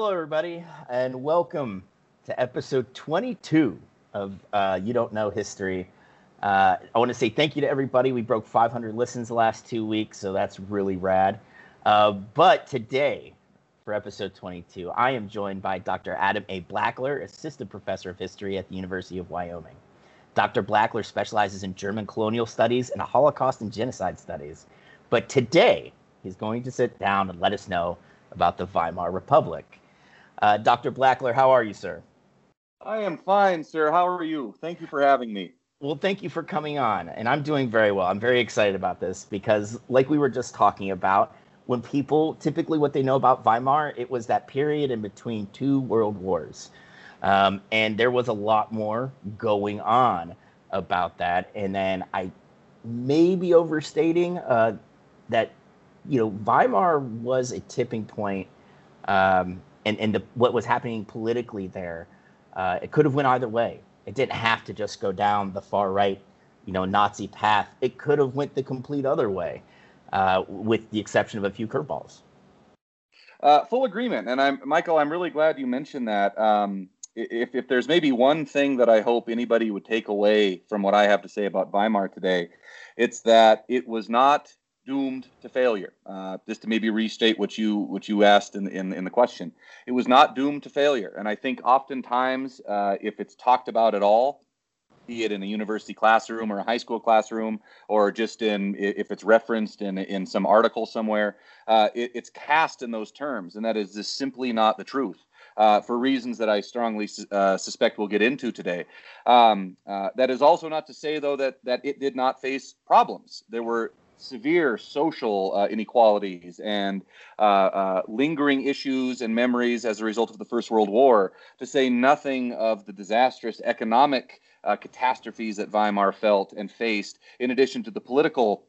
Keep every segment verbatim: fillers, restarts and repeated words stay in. Hello, everybody, and welcome to episode twenty-two of uh, You Don't Know History. Uh, I want to say thank you to everybody. We broke five hundred listens the last two weeks, so that's really rad. Uh, but today, for episode twenty-two, I am joined by Doctor Adam A. Blackler, Assistant Professor of History at the University of Wyoming. Doctor Blackler specializes in German colonial studies and Holocaust and genocide studies. But today, he's going to sit down and let us know about the Weimar Republic. Uh, Doctor Blackler, how are you, sir? I am fine, sir. How are you? Thank you for having me. Well, thank you for coming on. And I'm doing very well. I'm very excited about this because, like we were just talking about, when people, typically what they know about Weimar, it was that period in between two world wars. Um, and there was a lot more going on about that. And then I may be overstating uh, that you know, Weimar was a tipping point, um, and, and the, what was happening politically there, uh, it could have went either way. It didn't have to just go down the far right, you know, Nazi path. It could have went the complete other way, uh, with the exception of a few curveballs. Uh, full agreement. And I'm Michael, I'm really glad you mentioned that. Um, if, if there's maybe one thing that I hope anybody would take away from what I have to say about Weimar today, it's that it was not doomed to failure. Uh, just to maybe restate what you what you asked in, in, in the question. It was not doomed to failure. And I think oftentimes, uh, if it's talked about at all, be it in a university classroom or a high school classroom, or just in if it's referenced in, in some article somewhere, uh, it, it's cast in those terms. And that is just simply not the truth. Uh, for reasons that I strongly su- uh, suspect we'll get into today. Um, uh, that is also not to say, though, that, that it did not face problems. There were severe social uh, inequalities and uh, uh, lingering issues and memories as a result of the First World War, to say nothing of the disastrous economic uh, catastrophes that Weimar felt and faced, in addition to the political,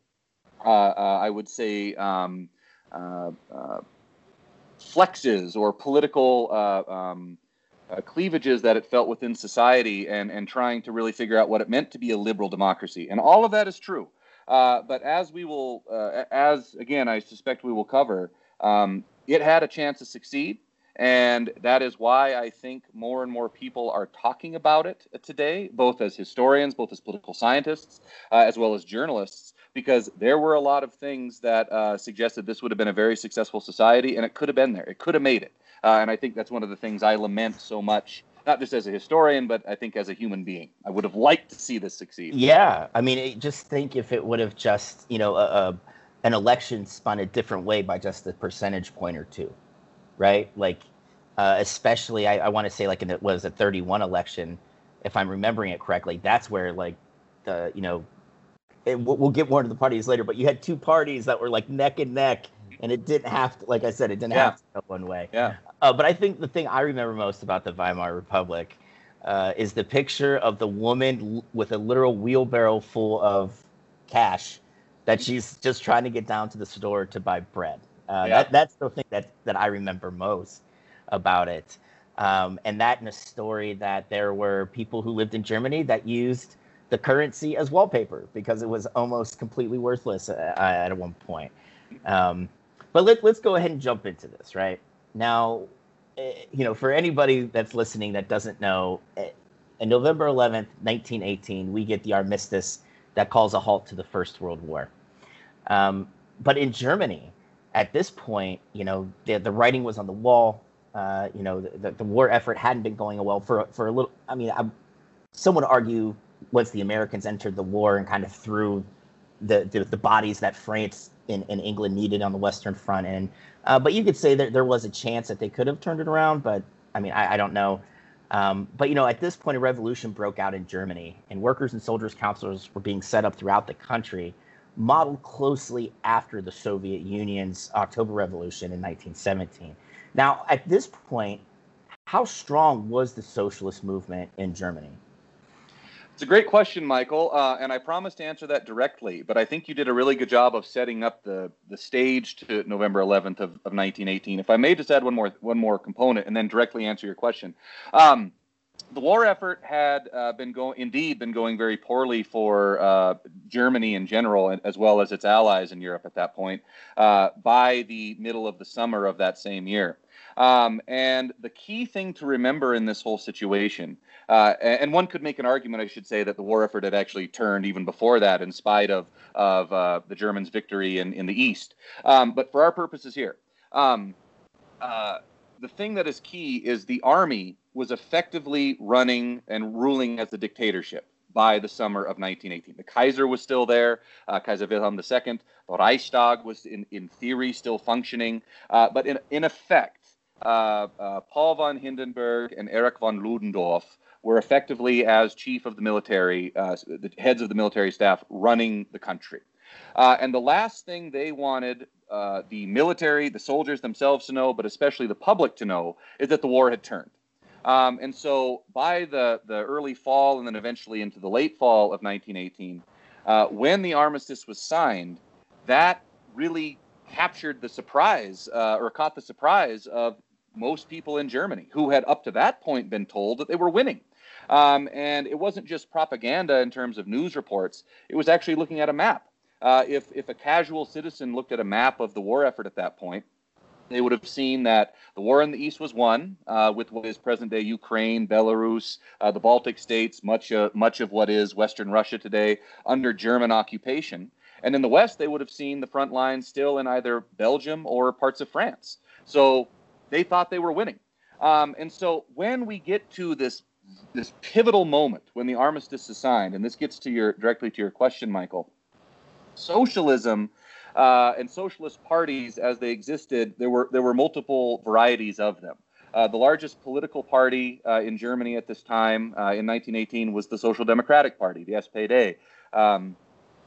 uh, uh, I would say, um, uh, uh, flexes or political uh, um, Uh, cleavages that it felt within society, and, and trying to really figure out what it meant to be a liberal democracy. And all of that is true. Uh, but as we will, uh, as again, I suspect we will cover, um, it had a chance to succeed. And that is why I think more and more people are talking about it today, both as historians, both as political scientists, uh, as well as journalists, because there were a lot of things that uh, suggested this would have been a very successful society, and it could have been there. It could have made it. Uh, and I think that's one of the things I lament so much, not just as a historian, but I think as a human being. I would have liked to see this succeed. Yeah. I mean, it, just think if it would have just, you know, a, a, an election spun a different way by just a percentage point or two, right? Like, uh, especially, I, I want to say, like, in the, what was it, thirty-one election, if I'm remembering it correctly, that's where, like, the, you know, it, we'll get more to the parties later, but you had two parties that were, like, neck and neck. And it didn't have to, like I said, it didn't yeah. have to go one way. Yeah. Uh, but I think the thing I remember most about the Weimar Republic uh, is the picture of the woman l- with a literal wheelbarrow full of cash that she's just trying to get down to the store to buy bread. Uh, yeah. that, that's the thing that, that I remember most about it. Um, and that in a story that there were people who lived in Germany that used the currency as wallpaper because it was almost completely worthless uh, at one point. Um, But let, let's go ahead and jump into this, right? Now, you know, for anybody that's listening that doesn't know, on November eleventh, nineteen eighteen, we get the armistice that calls a halt to the First World War. Um, but in Germany, at this point, you know, the, the writing was on the wall. Uh, you know, the, the war effort hadn't been going well for, for a little. I mean, I, some would argue once the Americans entered the war and kind of threw the the, the bodies that France In, in England needed on the Western Front. And uh, but you could say that there was a chance that they could have turned it around, but I mean, I, I don't know. Um, but, you know, at this point, a revolution broke out in Germany, and workers and soldiers councils were being set up throughout the country, modeled closely after the Soviet Union's October Revolution in nineteen seventeen. Now, at this point, how strong was the socialist movement in Germany? It's a great question, Michael, uh, and I promised to answer that directly, but I think you did a really good job of setting up the, the stage to November eleventh of, of nineteen eighteen. If I may just add one more one more component and then directly answer your question. Um, the war effort had uh, been going, indeed, been going very poorly for uh, Germany in general, as well as its allies in Europe at that point, uh, by the middle of the summer of that same year. Um, and the key thing to remember in this whole situation, uh, and one could make an argument, I should say, that the war effort had actually turned even before that, in spite of, of uh, the Germans' victory in, in the East. Um, but for our purposes here, um, uh, the thing that is key is the army was effectively running and ruling as a dictatorship by the summer of nineteen eighteen. The Kaiser was still there, uh, Kaiser Wilhelm the Second. The Reichstag was, in, in theory, still functioning. Uh, but in, in effect, uh, uh, Paul von Hindenburg and Erich von Ludendorff were effectively, as chief of the military, uh, the heads of the military staff, running the country. Uh, and the last thing they wanted uh, the military, the soldiers themselves to know, but especially the public to know, is that the war had turned. Um, and so by the, the early fall and then eventually into the late fall of nineteen eighteen, uh, when the armistice was signed, that really captured the surprise uh, or caught the surprise of most people in Germany who had up to that point been told that they were winning. Um, and it wasn't just propaganda in terms of news reports. It was actually looking at a map. Uh, if, if a casual citizen looked at a map of the war effort at that point, they would have seen that the war in the East was won uh, with what is present-day Ukraine, Belarus, uh, the Baltic states, much, uh, much of what is Western Russia today under German occupation. And in the West, they would have seen the front lines still in either Belgium or parts of France. So they thought they were winning. Um, and so when we get to this, this pivotal moment when the armistice is signed, and this gets to your, directly to your question, Michael, socialism Uh, and socialist parties, as they existed, there were there were multiple varieties of them. Uh, the largest political party uh, in Germany at this time, uh, in nineteen eighteen, was the Social Democratic Party, the S P D. Um,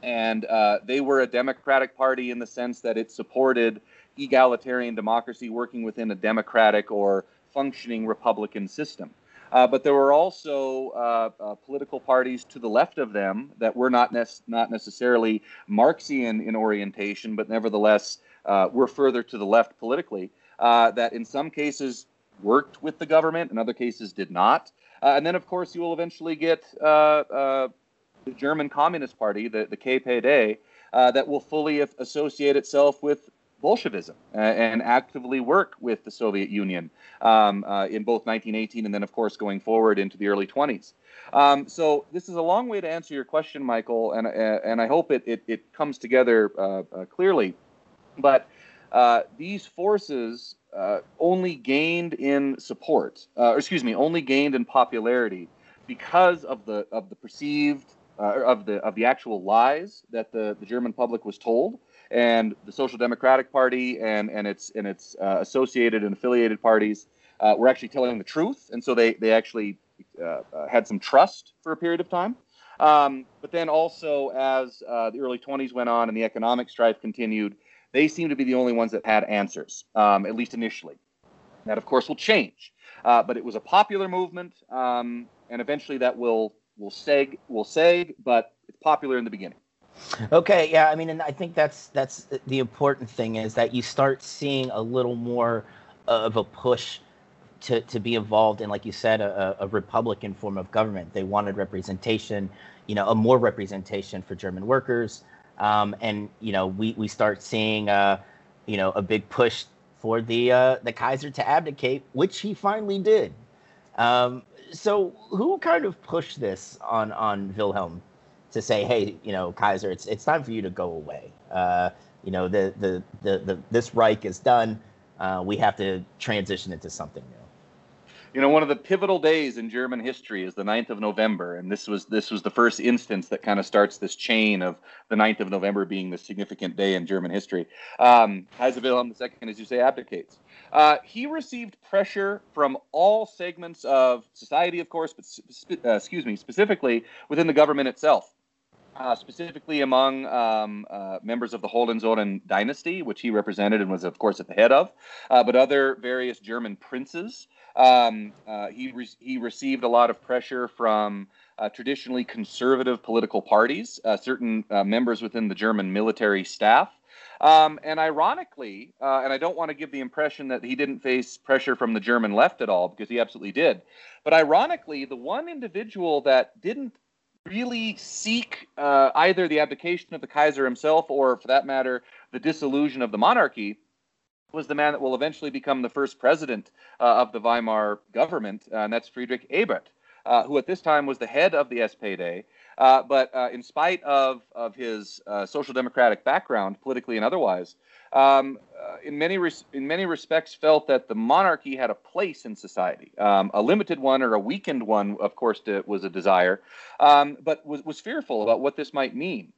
and uh, they were a democratic party in the sense that it supported egalitarian democracy working within a democratic or functioning republican system. Uh, but there were also uh, uh, political parties to the left of them that were not, ne not necessarily Marxian in orientation, but nevertheless uh, were further to the left politically, uh, that in some cases worked with the government, in other cases did not. Uh, and then, of course, you will eventually get uh, uh, the German Communist Party, the, the K P D, uh, that will fully associate itself with Bolshevism uh, and actively work with the Soviet Union um, uh, in both nineteen eighteen and then, of course, going forward into the early twenties. Um, so this is a long way to answer your question, Michael, and, uh, and I hope it, it, it comes together uh, uh, clearly. But uh, these forces uh, only gained in support, uh, or excuse me, only gained in popularity because of the, of the perceived, uh, of, the, of the actual lies that the, the German public was told. And the Social Democratic Party and, and its, and its uh, associated and affiliated parties uh, were actually telling the truth. And so they, they actually uh, had some trust for a period of time. Um, but then also as uh, the early twenties went on and the economic strife continued, they seemed to be the only ones that had answers, um, at least initially. That, of course, will change. Uh, but it was a popular movement, um, and eventually that will, will, sag, will sag, but it's popular in the beginning. Okay, yeah, I mean, and I think that's that's the important thing, is that you start seeing a little more of a push to, to be involved in, like you said, a, a Republican form of government. They wanted representation, you know, a more representation for German workers. Um, and, you know, we, we start seeing, uh, you know, a big push for the, uh, the Kaiser to abdicate, which he finally did. Um, so who kind of pushed this on, on Wilhelm? To say, hey, you know, Kaiser, it's it's time for you to go away. Uh, you know, the, the the the this Reich is done. Uh, we have to transition into something new. You know, one of the pivotal days in German history is the ninth of November, and this was this was the first instance that kind of starts this chain of the ninth of November being the significant day in German history. Um, Kaiser Wilhelm the Second, as you say, abdicates. Uh, he received pressure from all segments of society, of course, but uh, excuse me, specifically within the government itself. Uh, specifically among um, uh, members of the Hohenzollern dynasty, which he represented and was, of course, at the head of, uh, but other various German princes. Um, uh, he, re he received a lot of pressure from uh, traditionally conservative political parties, uh, certain uh, members within the German military staff, Um, and ironically, uh, and I don't want to give the impression that he didn't face pressure from the German left at all, because he absolutely did. But ironically, the one individual that didn't really seek uh, either the abdication of the Kaiser himself or, for that matter, the dissolution of the monarchy was the man that will eventually become the first president uh, of the Weimar government, uh, and that's Friedrich Ebert, uh, who at this time was the head of the S P D. Uh, but uh, in spite of, of his uh, social democratic background, politically and otherwise, um, uh, in many res in many respects felt that the monarchy had a place in society, um, a limited one or a weakened one, of course, to, was a desire, um, but was, was fearful about what this might mean.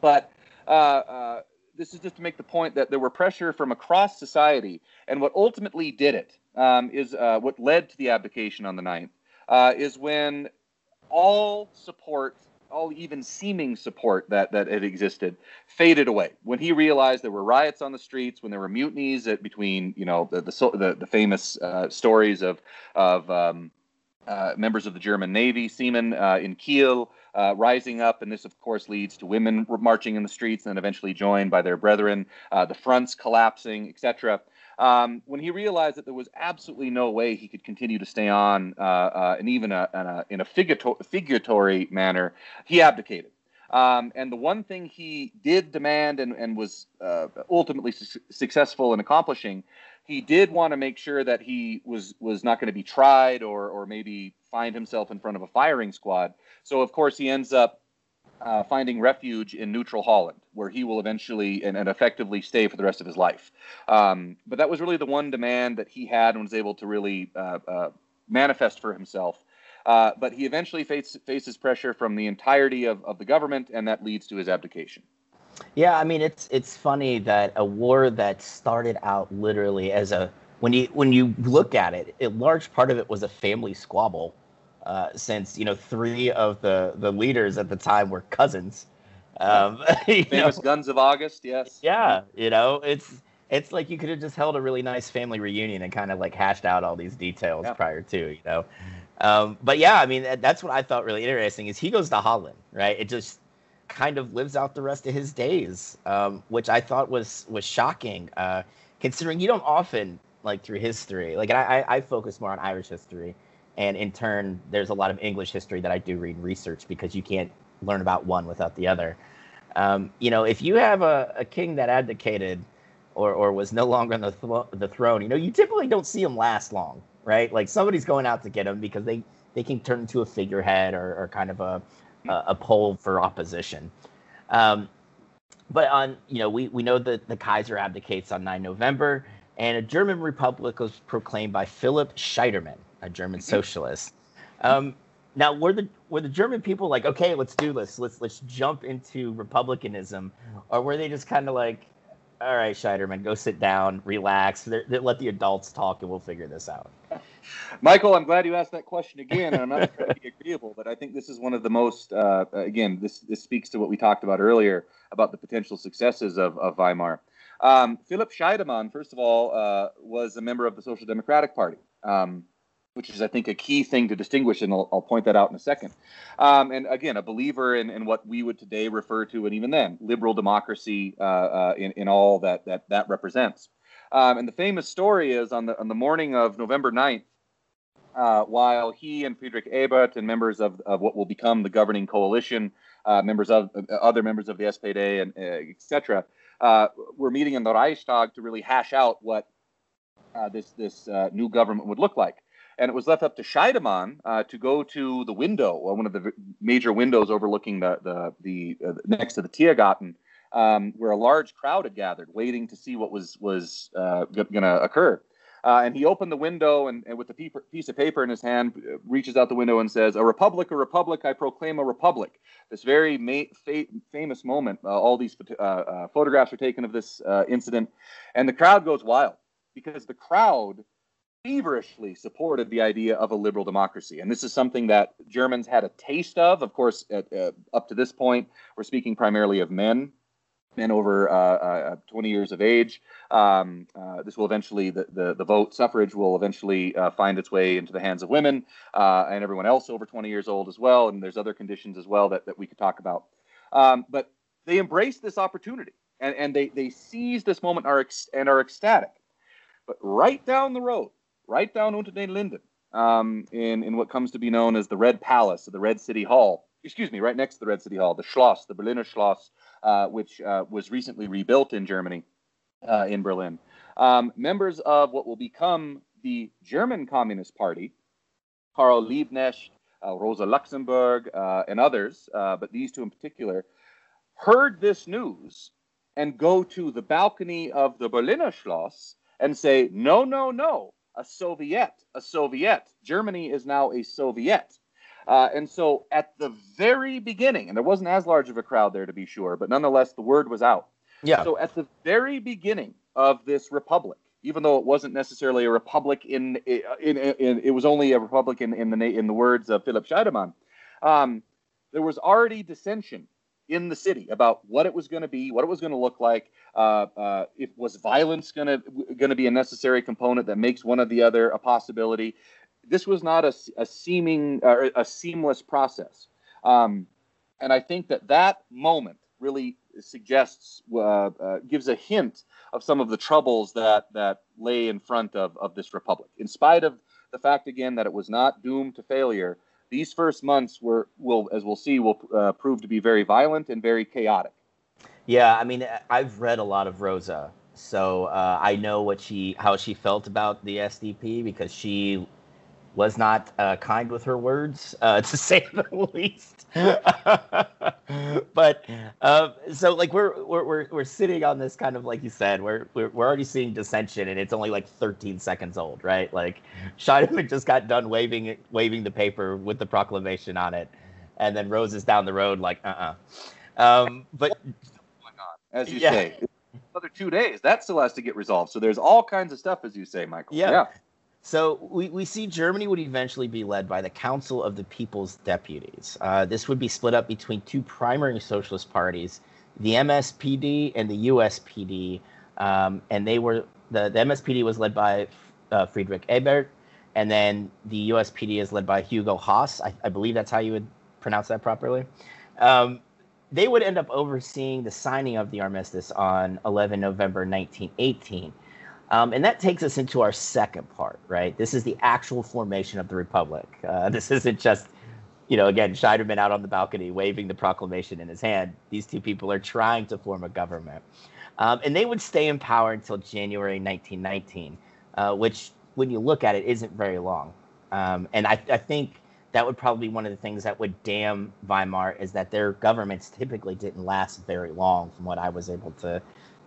But uh, uh, this is just to make the point that there were pressure from across society, and what ultimately did it um, is uh, what led to the abdication on the ninth uh, is when all support, all even seeming support that, that had existed, faded away. When he realized there were riots on the streets, when there were mutinies at, between, you know, the the, the famous uh, stories of of um, uh, members of the German Navy, seamen uh, in Kiel, uh, rising up, and this of course leads to women marching in the streets, and then eventually joined by their brethren, uh, the fronts collapsing, et cetera. Um, when he realized that there was absolutely no way he could continue to stay on uh, uh, and even a, in a, in a figuratory manner, he abdicated. Um, and the one thing he did demand and, and was uh, ultimately su successful in accomplishing, he did want to make sure that he was, was not going to be tried or, or maybe find himself in front of a firing squad. So, of course, he ends up Uh, finding refuge in neutral Holland, where he will eventually and, and effectively stay for the rest of his life. Um, but that was really the one demand that he had and was able to really uh, uh, manifest for himself. Uh, but he eventually face, faces pressure from the entirety of, of the government, and that leads to his abdication. Yeah, I mean, it's it's funny that a war that started out literally as a when you when you look at it, a large part of it was a family squabble. Uh, since, you know, three of the, the leaders at the time were cousins. Um, Famous know? Guns of August, yes. Yeah, you know, it's it's like you could have just held a really nice family reunion and kind of like hashed out all these details yeah. prior to, you know. Um, but yeah, I mean, that, that's what I thought really interesting is he goes to Holland, right? It just kind of lives out the rest of his days, um, which I thought was, was shocking, uh, considering you don't often, like, through history. Like, I, I, I focus more on Irish history. And in turn, there's a lot of English history that I do read and research because you can't learn about one without the other. Um, you know, if you have a, a king that abdicated or, or was no longer on the, th the throne, you know, you typically don't see him last long, right? Like somebody's going out to get him because they, they can turn into a figurehead or, or kind of a, a, a pole for opposition. Um, but, on you know, we, we know that the Kaiser abdicates on the ninth of November, and a German republic was proclaimed by Philipp Scheidemann, a German socialist. Um, now, were the were the German people like, okay, let's do this, let's let's jump into republicanism, or were they just kind of like, all right, Scheidemann, go sit down, relax, they're, they're, let the adults talk, and we'll figure this out? Michael, I'm glad you asked that question again, and I'm not trying to be agreeable, but I think this is one of the most, uh, again, this this speaks to what we talked about earlier about the potential successes of, of Weimar. Um, Philipp Scheidemann, first of all, uh, was a member of the Social Democratic Party, Um which is, I think, a key thing to distinguish, and I'll, I'll point that out in a second. Um, and again, a believer in, in what we would today refer to, and even then, liberal democracy uh, uh, in, in all that that, that represents. Um, and the famous story is on the, on the morning of November ninth, uh, while he and Friedrich Ebert and members of, of what will become the governing coalition, uh, members of uh, other members of the S P D, and uh, et cetera, uh, were meeting in the Reichstag to really hash out what uh, this, this uh, new government would look like. And it was left up to Scheidemann uh, to go to the window, one of the major windows overlooking the the, the uh, next to the Tiergarten, um, where a large crowd had gathered, waiting to see what was was uh, going to occur. Uh, and he opened the window, and, and with a piece of paper in his hand, reaches out the window and says, "A republic, a republic! I proclaim a republic." This very ma fa famous moment. Uh, all these uh, uh, photographs are taken of this uh, incident, and the crowd goes wild because the crowd feverishly supported the idea of a liberal democracy. And this is something that Germans had a taste of. Of course, at, uh, up to this point, we're speaking primarily of men, men over uh, uh, twenty years of age. Um, uh, this will eventually, the, the, the vote suffrage will eventually uh, find its way into the hands of women uh, and everyone else over twenty years old as well. And there's other conditions as well that, that we could talk about. Um, but they embraced this opportunity. and, and they, they seize this moment are ex and are ecstatic. But right down the road, right down Unter den Linden, um, in, in what comes to be known as the Red Palace, or the Red City Hall, excuse me, right next to the Red City Hall, the Schloss, the Berliner Schloss, uh, which uh, was recently rebuilt in Germany, uh, in Berlin. Um, members of what will become the German Communist Party, Karl Liebknecht, uh, Rosa Luxemburg, uh, and others, uh, but these two in particular, heard this news and go to the balcony of the Berliner Schloss and say, no, no, no, a Soviet, a Soviet. Germany is now a Soviet. Uh, and so at the very beginning, and there wasn't as large of a crowd there to be sure, but nonetheless, the word was out. Yeah. So at the very beginning of this republic, even though it wasn't necessarily a republic in, in, in, in it was only a republic in, in, the, in the words of Philipp Scheidemann, um, there was already dissension in the city about what it was going to be, what it was going to look like. Uh, uh, if was violence going to going to be a necessary component that makes one or the other a possibility? This was not a, a seeming or a seamless process, um, and I think that that moment really suggests uh, uh, gives a hint of some of the troubles that that lay in front of of this republic. In spite of the fact, again, that it was not doomed to failure. These first months were, will, as we'll see, will uh, prove to be very violent and very chaotic. Yeah, I mean, I've read a lot of Rosa, so uh, I know what she, how she felt about the S D P, because she was not uh, kind with her words, uh, to say the least. But uh, so, like, we're we're we're sitting on this kind of, like you said, we're we're we're already seeing dissension, and it's only like thirteen seconds old, right? Like, Scheidemann just got done waving waving the paper with the proclamation on it, and then Rose is down the road, like, uh uh. Um, but as you yeah. say, another two days that still has to get resolved. So there's all kinds of stuff, as you say, Michael. Yeah. yeah. So we, we see Germany would eventually be led by the Council of the People's Deputies. Uh, this would be split up between two primary socialist parties, the M S P D and the U S P D. Um, and they were the, the M S P D was led by uh, Friedrich Ebert, and then the U S P D is led by Hugo Haas. I, I believe that's how you would pronounce that properly. Um, they would end up overseeing the signing of the armistice on eleven November nineteen eighteen. Um, and that takes us into our second part, right? This is the actual formation of the republic. Uh, this isn't just, you know, again, Scheidemann out on the balcony waving the proclamation in his hand. These two people are trying to form a government. Um, and they would stay in power until January nineteen nineteen, uh, which, when you look at it, isn't very long. Um, and I, I think that would probably be one of the things that would damn Weimar, is that their governments typically didn't last very long, from what I was able to,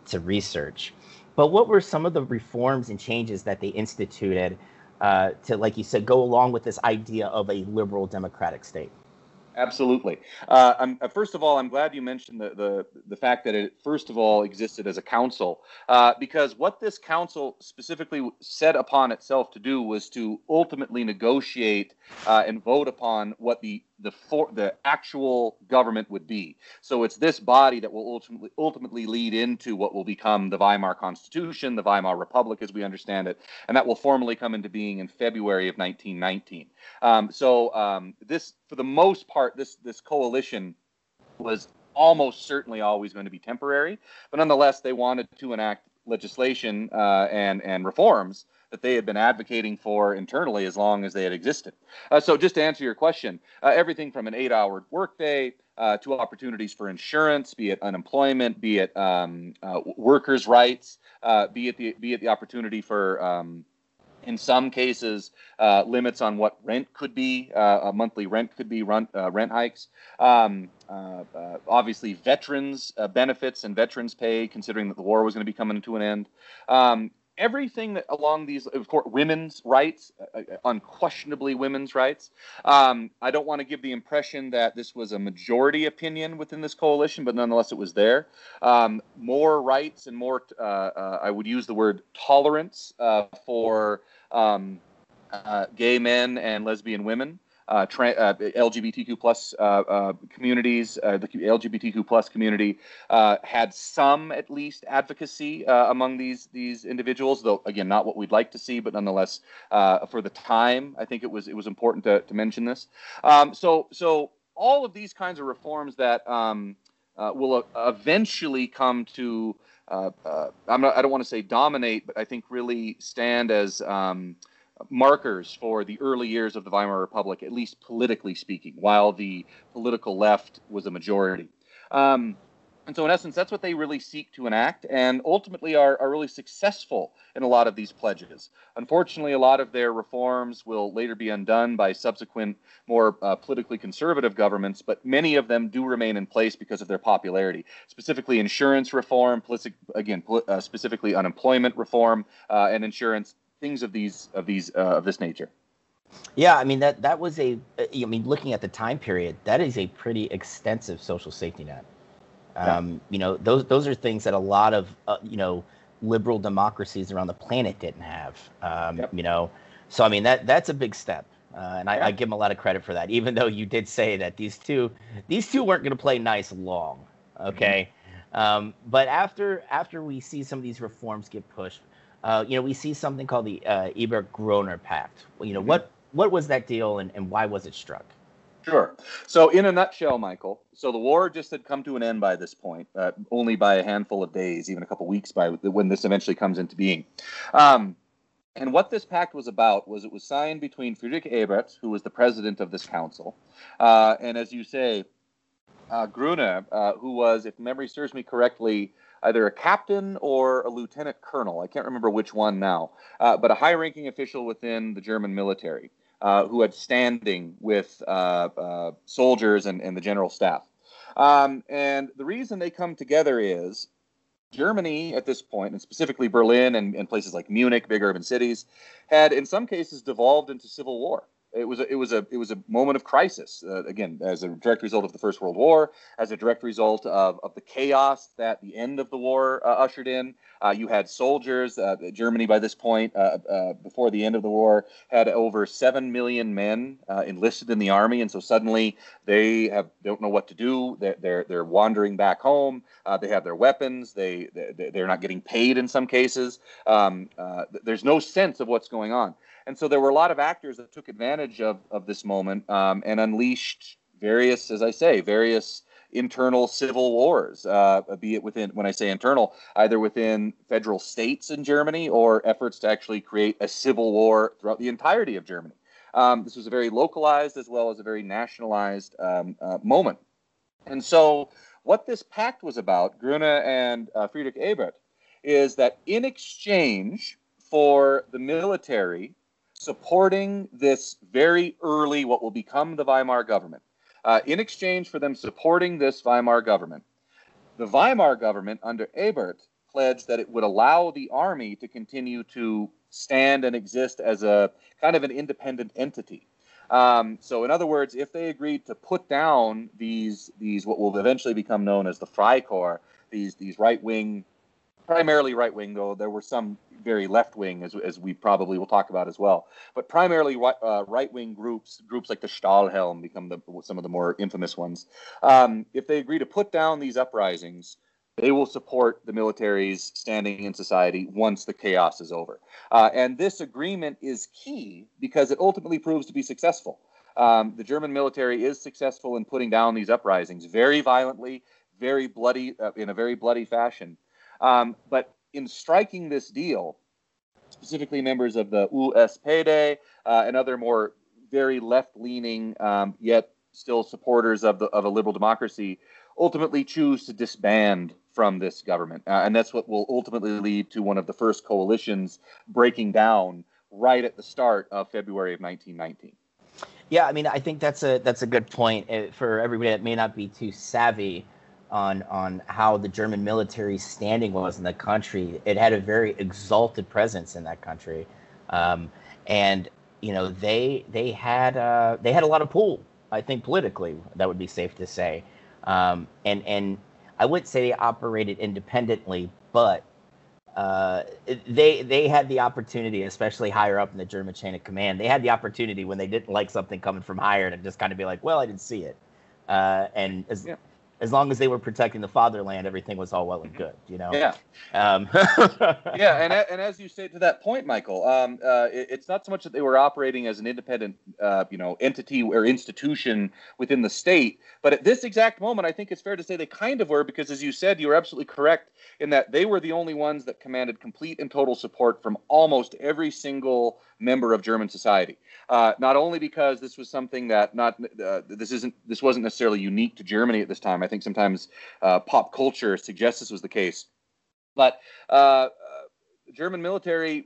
to research. But what were some of the reforms and changes that they instituted uh, to, like you said, go along with this idea of a liberal democratic state? Absolutely. Uh, I'm, first of all, I'm glad you mentioned the, the, the fact that it, first of all, existed as a council, uh, because what this council specifically set upon itself to do was to ultimately negotiate uh, and vote upon what the the, for, the actual government would be. So it's this body that will ultimately, ultimately lead into what will become the Weimar Constitution, the Weimar Republic as we understand it, and that will formally come into being in February of nineteen nineteen. Um, so um, this, for the most part, this, this coalition was almost certainly always going to be temporary, but nonetheless they wanted to enact legislation uh, and, and reforms that they had been advocating for internally as long as they had existed. Uh, so just to answer your question, uh, everything from an eight-hour workday uh, to opportunities for insurance, be it unemployment, be it um, uh, workers' rights, uh, be it the be it the opportunity for, um, in some cases, uh, limits on what rent could be, uh, a monthly rent could be, rent, uh, rent hikes. Um, uh, uh, obviously, veterans uh, benefits and veterans pay, considering that the war was going to be coming to an end. Um, Everything that along these, of course, women's rights, uh, unquestionably women's rights. Um, I don't want to give the impression that this was a majority opinion within this coalition, but nonetheless, it was there. Um, more rights and more, uh, uh, I would use the word tolerance uh, for um, uh, gay men and lesbian women. Uh, tra uh, L G B T Q plus uh, uh, communities, uh, the L G B T Q plus community uh, had some, at least, advocacy uh, among these these individuals. Though again, not what we'd like to see, but nonetheless, uh, for the time, I think it was it was important to, to mention this. Um, so so all of these kinds of reforms that um, uh, will uh, eventually come to, uh, uh, I'm not, I don't want to say dominate, but I think really stand as um, markers for the early years of the Weimar Republic, at least politically speaking, while the political left was a majority. Um, and so in essence, that's what they really seek to enact, and ultimately are, are really successful in a lot of these pledges. Unfortunately, a lot of their reforms will later be undone by subsequent, more uh, politically conservative governments, but many of them do remain in place because of their popularity, specifically insurance reform, again, uh, specifically unemployment reform uh, and insurance, things of these of these uh, of this nature. Yeah, I mean, that that was a, I mean, looking at the time period, that is a pretty extensive social safety net. Um, yeah. You know, those those are things that a lot of, uh, you know, liberal democracies around the planet didn't have, um, yep. you know. So, I mean, that that's a big step. Uh, and I, yeah. I give them a lot of credit for that, even though you did say that these two these two weren't going to play nice long. OK, mm-hmm. um, but after after we see some of these reforms get pushed, Uh, you know, we see something called the uh, Ebert-Groener Pact. You know, mm-hmm. what what was that deal, and, and why was it struck? Sure. So in a nutshell, Michael, so the war just had come to an end by this point, uh, only by a handful of days, even a couple weeks by when this eventually comes into being. Um, and what this pact was about was it was signed between Friedrich Ebert, who was the president of this council, uh, and as you say, uh, Groener, uh, who was, if memory serves me correctly, either a captain or a lieutenant colonel. I can't remember which one now, uh, but a high-ranking official within the German military uh, who had standing with uh, uh, soldiers and, and the general staff. Um, and the reason they come together is Germany at this point, and specifically Berlin and, and places like Munich, big urban cities, had in some cases devolved into civil war. It was a, it was a it was a moment of crisis, uh, again, as a direct result of the First World War, as a direct result of, of the chaos that the end of the war uh, ushered in. Uh, you had soldiers. Uh, Germany, by this point, uh, uh, before the end of the war, had over seven million men uh, enlisted in the army, and so suddenly they have don't know what to do. They're they're, they're wandering back home. Uh, they have their weapons. They, they they're not getting paid in some cases. Um, uh, there's no sense of what's going on. And so there were a lot of actors that took advantage of, of this moment um, and unleashed various, as I say, various internal civil wars, uh, be it within, when I say internal, either within federal states in Germany or efforts to actually create a civil war throughout the entirety of Germany. Um, this was a very localized as well as a very nationalized um, uh, moment. And so what this pact was about, Groener and uh, Friedrich Ebert, is that in exchange for the military supporting this very early, what will become the Weimar government. Uh, in exchange for them supporting this Weimar government, the Weimar government under Ebert pledged that it would allow the army to continue to stand and exist as a kind of an independent entity. Um, so in other words, if they agreed to put down these, these what will eventually become known as the Freikorps, these, these right-wing, primarily right-wing, though there were some very left-wing, as, as we probably will talk about as well. But primarily uh, right-wing groups, groups like the Stahlhelm become the, some of the more infamous ones. Um, if they agree to put down these uprisings, they will support the military's standing in society once the chaos is over. Uh, and this agreement is key because it ultimately proves to be successful. Um, the German military is successful in putting down these uprisings very violently, very bloody, uh, in a very bloody fashion. Um, but in striking this deal, specifically members of the U S P D uh, and other more very left-leaning, um, yet still supporters of, the, of a liberal democracy, ultimately choose to disband from this government. Uh, and that's what will ultimately lead to one of the first coalitions breaking down right at the start of February of nineteen nineteen. Yeah, I mean, I think that's a, that's a good point for everybody that may not be too savvy on on how the German military's standing was in the country. It had a very exalted presence in that country, um, and you know they they had uh, they had a lot of pull. I think politically, that would be safe to say, um, and and I wouldn't say they operated independently, but uh, they they had the opportunity, especially higher up in the German chain of command. They had the opportunity when they didn't like something coming from higher to just kind of be like, well, I didn't see it, uh, and as, yeah. as long as they were protecting the fatherland, everything was all well and good, you know? Yeah. Um. yeah, and and as you say to that point, Michael, um, uh, it, it's not so much that they were operating as an independent, uh, you know, entity or institution within the state, but at this exact moment, I think it's fair to say they kind of were, because as you said, you were absolutely correct in that they were the only ones that commanded complete and total support from almost every single member of German society. Uh, not only because this was something that not uh, this isn't this wasn't necessarily unique to Germany at this time. I think sometimes uh, pop culture suggests this was the case, but uh, German military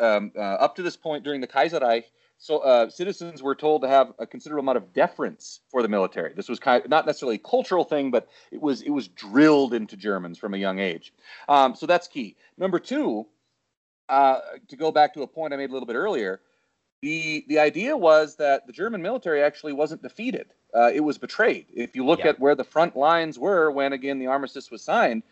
um, uh, up to this point during the Kaiserreich, so uh, citizens were told to have a considerable amount of deference for the military. This was kind of not necessarily a cultural thing, but it was it was drilled into Germans from a young age. Um, so that's key. Number two, uh, to go back to a point I made a little bit earlier. The the idea was that the German military actually wasn't defeated. Uh, it was betrayed. If you look yeah. at where the front lines were when, again, the armistice was signed,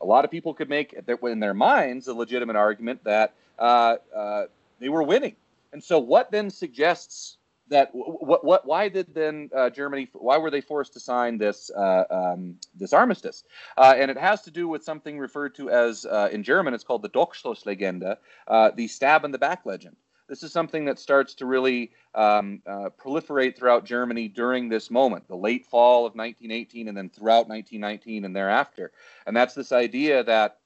a lot of people could make in their minds a legitimate argument that uh, uh, they were winning. And so what then suggests that what what why did then uh, Germany why were they forced to sign this uh, um, this armistice? Uh, and it has to do with something referred to as uh, in German it's called the Dolchstoßlegende, uh, the stab in the back legend. This is something that starts to really um, uh, proliferate throughout Germany during this moment, the late fall of nineteen eighteen and then throughout nineteen nineteen and thereafter. And that's this idea that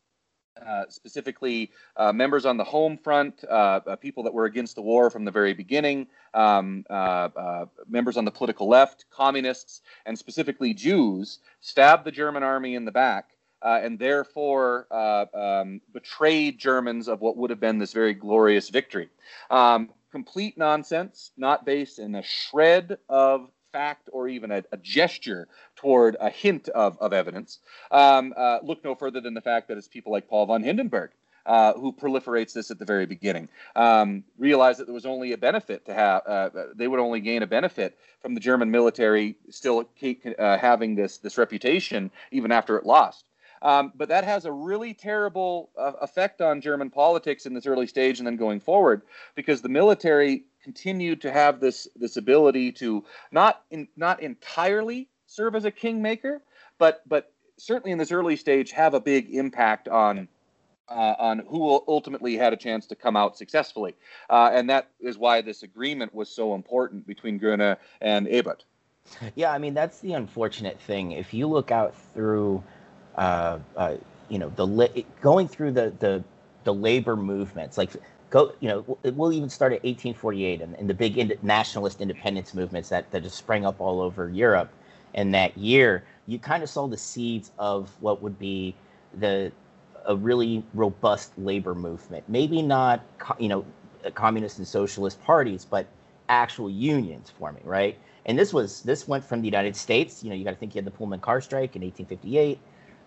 uh, specifically uh, members on the home front, uh, uh, people that were against the war from the very beginning, um, uh, uh, members on the political left, communists, and specifically Jews, stabbed the German army in the back. Uh, and therefore uh, um, betrayed Germans of what would have been this very glorious victory. Um, complete nonsense, not based in a shred of fact or even a, a gesture toward a hint of, of evidence. Um, uh, look no further than the fact that it's people like Paul von Hindenburg uh, who proliferates this at the very beginning. Um, realized that there was only a benefit to have, uh, they would only gain a benefit from the German military still uh, having this, this reputation even after it lost. Um, but that has a really terrible uh, effect on German politics in this early stage and then going forward, because the military continued to have this this ability to not in, not entirely serve as a kingmaker, but but certainly in this early stage have a big impact on uh, on who ultimately had a chance to come out successfully. Uh, and that is why this agreement was so important between Groener and Ebert. Yeah, I mean, that's the unfortunate thing. If you look out through... Uh, uh, you know, the la going through the, the the labor movements, like go, you know, we'll even start at eighteen forty-eight and, and the big ind nationalist independence movements that that just sprang up all over Europe. And that year, you kind of saw the seeds of what would be the a really robust labor movement. Maybe not, you know, communist and socialist parties, but actual unions forming, right? And this was this went from the United States. You know, you got to think you had the Pullman car strike in eighteen fifty-eight.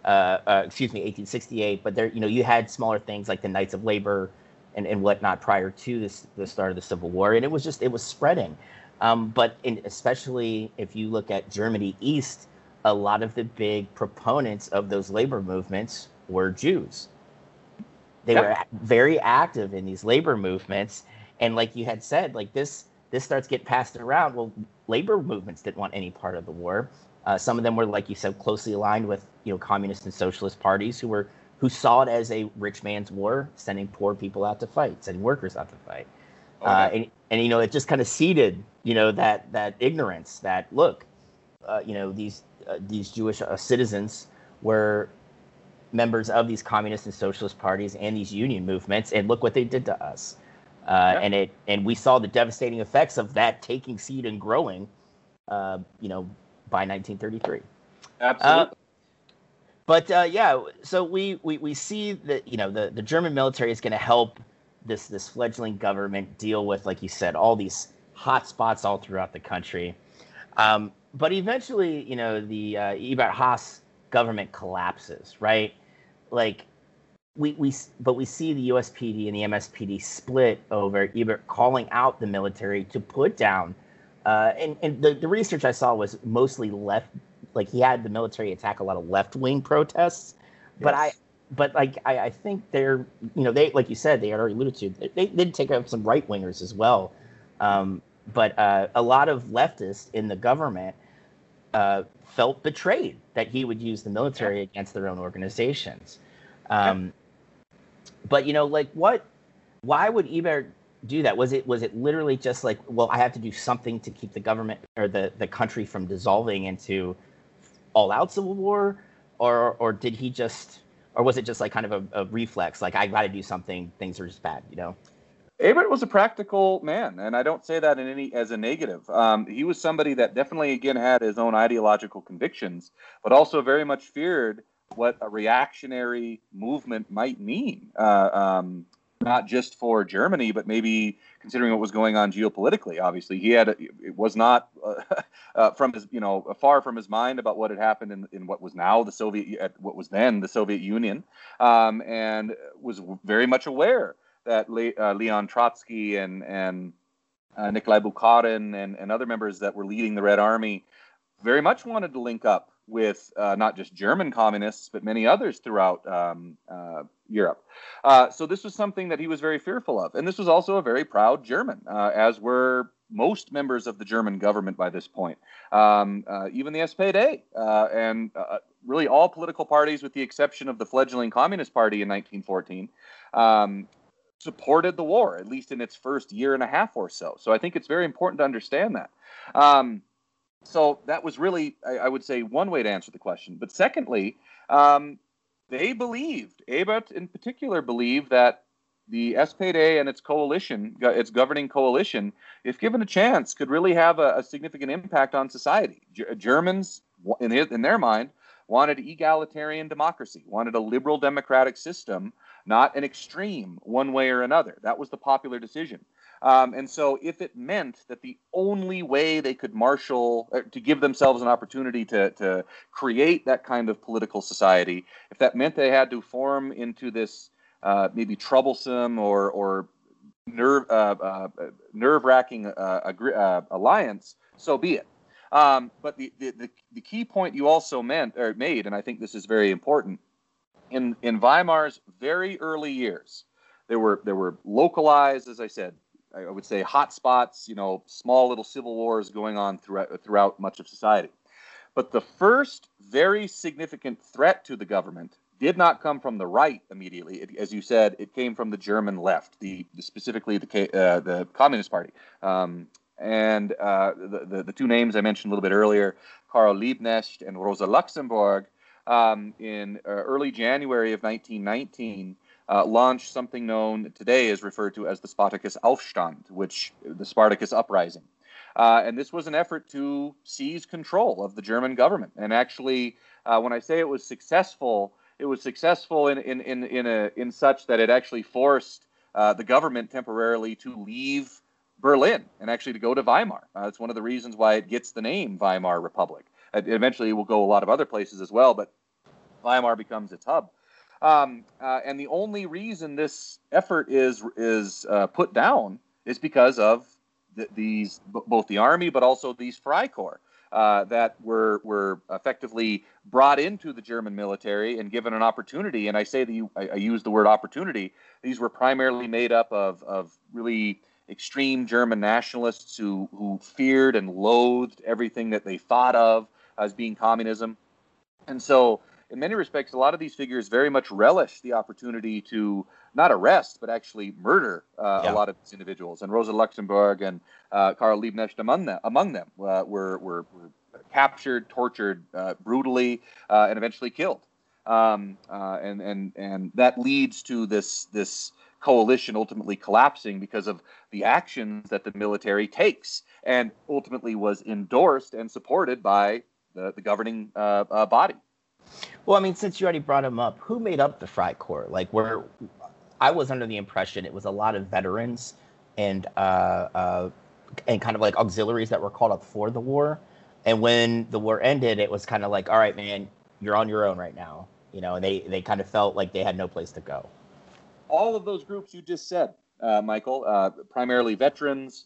Uh, uh, excuse me, eighteen sixty-eight. But there, you know, you had smaller things like the Knights of Labor and, and whatnot prior to this, the start of the Civil War. And it was just, it was spreading. Um, but in, especially if you look at Germany East, a lot of the big proponents of those labor movements were Jews. They yeah. were very active in these labor movements. And like you had said, like this, this starts getting passed around. Well, labor movements didn't want any part of the war. Uh, some of them were, like you said, closely aligned with, you know, communist and socialist parties who were who saw it as a rich man's war, sending poor people out to fight, sending workers out to fight. Oh, uh, and, and, you know, it just kind of seeded, you know, that that ignorance that, look, uh, you know, these uh, these Jewish uh, citizens were members of these communist and socialist parties and these union movements. And look what they did to us. Uh, yeah. And it and we saw the devastating effects of that taking seed and growing, uh, you know, by nineteen thirty-three. Absolutely. Uh, but uh, yeah, so we, we, we see that, you know, the, the German military is going to help this, this fledgling government deal with, like you said, all these hot spots all throughout the country. Um, but eventually, you know, the uh, Ebert Haas government collapses, right? Like we, we, but we see the U S P D and the M S P D split over Ebert calling out the military to put down Uh, and and the, the research I saw was mostly left, like he had the military attack a lot of left-wing protests, but yes. I, but like I, I think they're, you know, they like you said they had already alluded to they, they did take up some right-wingers as well, um, but uh, a lot of leftists in the government uh, felt betrayed that he would use the military yeah. against their own organizations. Um, yeah. But, you know, like what, why would Ebert do that? Was it, was it literally just like, well, I have to do something to keep the government or the, the country from dissolving into all out civil war? Or, or did he just, or was it just like kind of a, a reflex? Like, I got to do something. Things are just bad, you know? Ebert was a practical man, and I don't say that in any as a negative. Um, he was somebody that definitely, again, had his own ideological convictions, but also very much feared what a reactionary movement might mean, uh, um, not just for Germany, but maybe considering what was going on geopolitically. Obviously, he had a, it was not uh, uh, from his, you know, far from his mind about what had happened in, in what was now the Soviet, what was then the Soviet Union, um, and was very much aware that Le, uh, Leon Trotsky and, and uh, Nikolai Bukharin and, and other members that were leading the Red Army very much wanted to link up with uh, not just German communists, but many others throughout um, uh, Europe. Uh, so this was something that he was very fearful of. And this was also a very proud German, uh, as were most members of the German government by this point. Um, uh, even the S P D uh, and uh, really all political parties, with the exception of the fledgling Communist Party in nineteen fourteen, um, supported the war, at least in its first year and a half or so. So I think it's very important to understand that. Um, so that was really, I, I would say, one way to answer the question. But secondly, um, they believed, Ebert in particular believed, that the S P D and its coalition, its governing coalition, if given a chance, could really have a, a significant impact on society. G- Germans, in, his, in their mind, wanted egalitarian democracy, wanted a liberal democratic system, not an extreme one way or another. That was the popular decision. Um, and so if it meant that the only way they could marshal, or to give themselves an opportunity to, to create that kind of political society, if that meant they had to form into this uh, maybe troublesome or, or nerve, uh, uh, nerve-wracking uh, agri- uh, alliance, so be it. Um, but the, the, the key point you also meant, or made, and I think this is very important, In, in Weimar's very early years, there were there were localized, as I said, I would say hotspots, you know, small little civil wars going on throughout, throughout much of society. But the first very significant threat to the government did not come from the right immediately. It, as you said, it came from the German left, the, the specifically the uh, the Communist Party. Um, and uh, the, the, the two names I mentioned a little bit earlier, Karl Liebknecht and Rosa Luxemburg, Um, in uh, early January of nineteen nineteen, uh, launched something known today is referred to as the Spartacus Aufstand, which the Spartacus Uprising. Uh, and this was an effort to seize control of the German government. And actually, uh, when I say it was successful, it was successful in in in in, a, in such that it actually forced uh, the government temporarily to leave Berlin and actually to go to Weimar. Uh, that's one of the reasons why it gets the name Weimar Republic. It eventually will go a lot of other places as well, but Weimar becomes its hub. Um, uh, and the only reason this effort is is uh, put down is because of th- these b- both the army, but also these Freikorps uh, that were were effectively brought into the German military and given an opportunity. And I say that you, I, I use the word opportunity. These were primarily made up of of really extreme German nationalists who who feared and loathed everything that they thought of as being communism. And so in many respects, a lot of these figures very much relish the opportunity to not arrest, but actually murder uh, yeah. a lot of these individuals. And Rosa Luxemburg and uh, Karl Liebknecht among them, among them uh, were, were, were captured, tortured uh, brutally, uh, and eventually killed. Um, uh, and, and, and that leads to this this coalition ultimately collapsing because of the actions that the military takes, and ultimately was endorsed and supported by the, the governing uh, uh, body. Well, I mean, since you already brought him up, who made up the Freikorps? Like, where I was under the impression it was a lot of veterans and uh, uh, and kind of like auxiliaries that were called up for the war. And when the war ended, it was kind of like, all right, man, you're on your own right now, you know. And they they kind of felt like they had no place to go. All of those groups you just said, uh, Michael, uh, primarily veterans,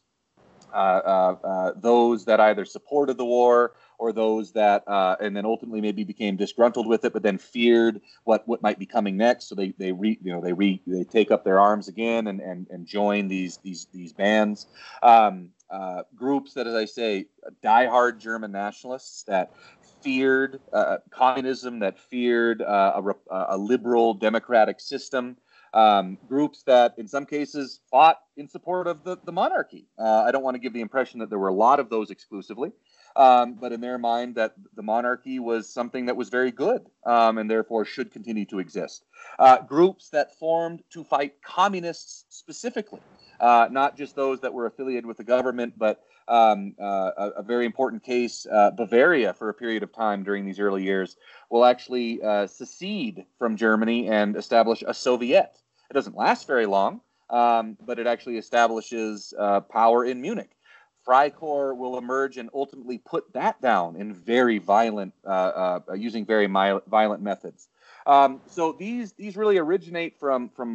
uh, uh, uh, those that either supported the war or those that, uh, and then ultimately maybe became disgruntled with it, but then feared what, what might be coming next. So they they re, you know they re, they take up their arms again and and, and join these these these bands. Um, uh, groups that, as I say, diehard German nationalists that feared uh, communism, that feared uh, a, a liberal democratic system, um, groups that in some cases fought in support of the, the monarchy. Uh, I don't want to give the impression that there were a lot of those exclusively, um, but in their mind that the monarchy was something that was very good um, and therefore should continue to exist. Uh, groups that formed to fight communists specifically, uh, not just those that were affiliated with the government, but Um, uh, a, a very important case, uh, Bavaria, for a period of time during these early years, will actually uh, secede from Germany and establish a Soviet. It doesn't last very long, um, but it actually establishes uh, power in Munich. Freikorps will emerge and ultimately put that down in very violent, uh, uh, using very violent methods. Um, so these these really originate from from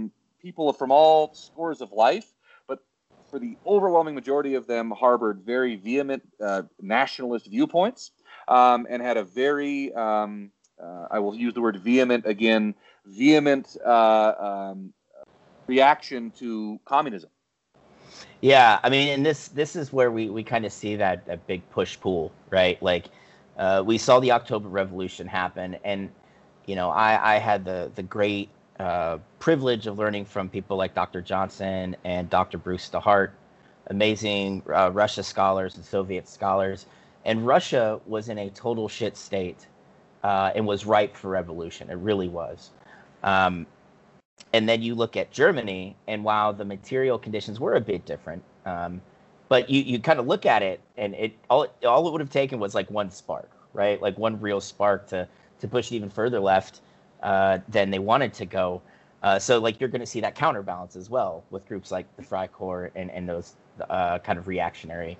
people from all scores of life. For the overwhelming majority of them, harbored very vehement uh, nationalist viewpoints um, and had a very, um, uh, I will use the word vehement again, vehement uh, um, reaction to communism. Yeah, I mean, and this this is where we, we kind of see that, that big push-pull, right? Like, uh, we saw the October Revolution happen, and, you know, I, I had the, the great Uh, privilege of learning from people like Doctor Johnson and Doctor Bruce DeHart, amazing uh, Russia scholars and Soviet scholars. And Russia was in a total shit state uh, and was ripe for revolution. It really was. Um, and then you look at Germany, and while the material conditions were a bit different, um, but you, you kind of look at it, and it all, all it would have taken was like one spark, right? Like one real spark to, to push it even further left Uh, than they wanted to go. Uh, so, like, you're going to see that counterbalance as well with groups like the Freikorps and, and those uh, kind of reactionary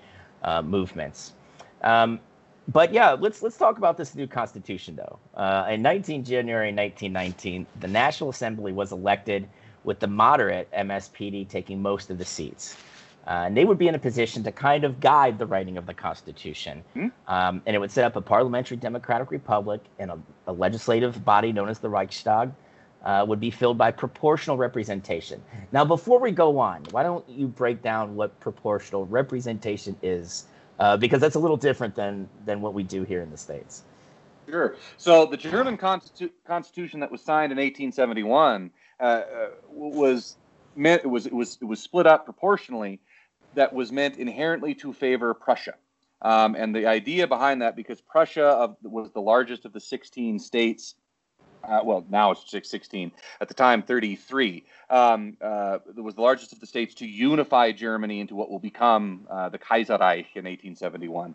uh, movements. Um, but, yeah, let's let's talk about this new constitution, though. Uh, in January nineteenth nineteen nineteen, the National Assembly was elected with the moderate M S P D taking most of the seats. Uh, and they would be in a position to kind of guide the writing of the Constitution. Mm. Um, and it would set up a parliamentary democratic republic, and a, a legislative body known as the Reichstag uh, would be filled by proportional representation. Now, before we go on, why don't you break down what proportional representation is? Uh, because that's a little different than, than what we do here in the States. Sure. So the German constitu- Constitution that was signed in eighteen seventy-one uh, uh, was meant, it was it was it was split up proportionally. That was meant inherently to favor Prussia. Um, and the idea behind that, because Prussia of, was the largest of the sixteen states, uh, well, now it's sixteen, at the time thirty-three, um, uh, was the largest of the states to unify Germany into what will become uh, the Kaiserreich in eighteen seventy-one.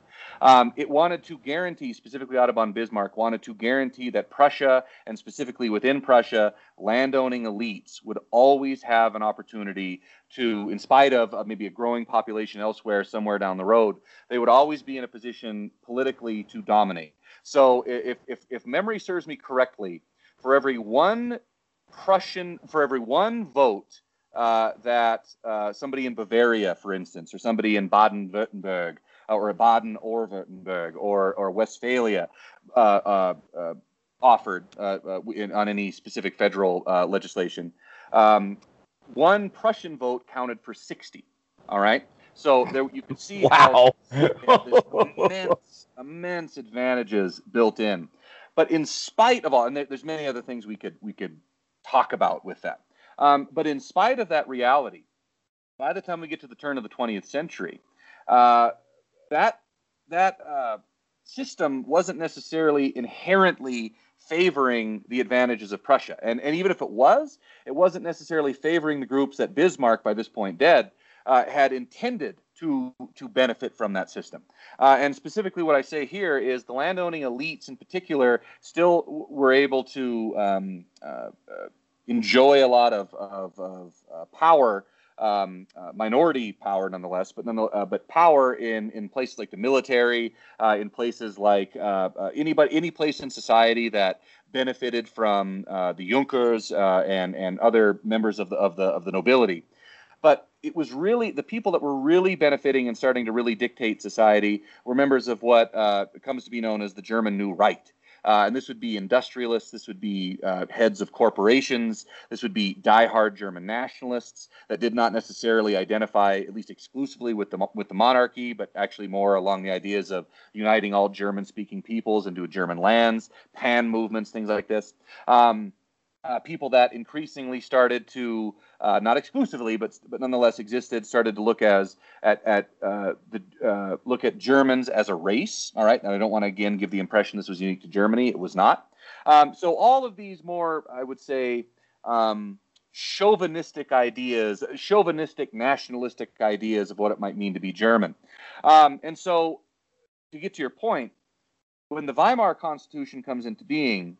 Um, it wanted to guarantee, specifically Otto von Bismarck, wanted to guarantee that Prussia, and specifically within Prussia, landowning elites would always have an opportunity to, in spite of uh, maybe a growing population elsewhere, somewhere down the road, they would always be in a position politically to dominate. So if, if, if memory serves me correctly, for every one Prussian, for every one vote uh, that uh, somebody in Bavaria, for instance, or somebody in Baden-Württemberg, or Baden or Württemberg, or, or Westphalia uh, uh, uh, offered uh, uh, in, on any specific federal uh, legislation, um, one Prussian vote counted for sixty, all right? So there, you can see wow. how immense, immense advantages built in. But in spite of all, and there, there's many other things we could we could talk about with that, um, but in spite of that reality, by the time we get to the turn of the twentieth century, uh, that, that uh, system wasn't necessarily inherently favoring the advantages of Prussia. And, and even if it was, it wasn't necessarily favoring the groups that Bismarck, by this point dead, uh, had intended to, to benefit from that system. Uh, and specifically what I say here is the landowning elites in particular still w- were able to um, uh, enjoy a lot of, of, of uh, power, um, uh, minority power nonetheless, but, nonetheless, uh, but power in, in places like the military, uh, in places like uh, uh, anybody, any place in society that benefited from uh, the Junkers uh, and, and other members of the, of the, of the nobility. But it was really the people that were really benefiting and starting to really dictate society were members of what uh, comes to be known as the German New Right. Uh, and this would be industrialists, this would be uh, heads of corporations, this would be diehard German nationalists that did not necessarily identify, at least exclusively, with the with the monarchy, but actually more along the ideas of uniting all German-speaking peoples into German lands, pan movements, things like this. Um, uh, people that increasingly started to, uh, not exclusively, but but nonetheless existed, started to look as at at uh, the uh, look at Germans as a race. All right, and I don't want to again give the impression this was unique to Germany. It was not. Um, so all of these more, I would say, Um, chauvinistic ideas, chauvinistic nationalistic ideas of what it might mean to be German. Um, and so to get to your point, when the Weimar Constitution comes into being,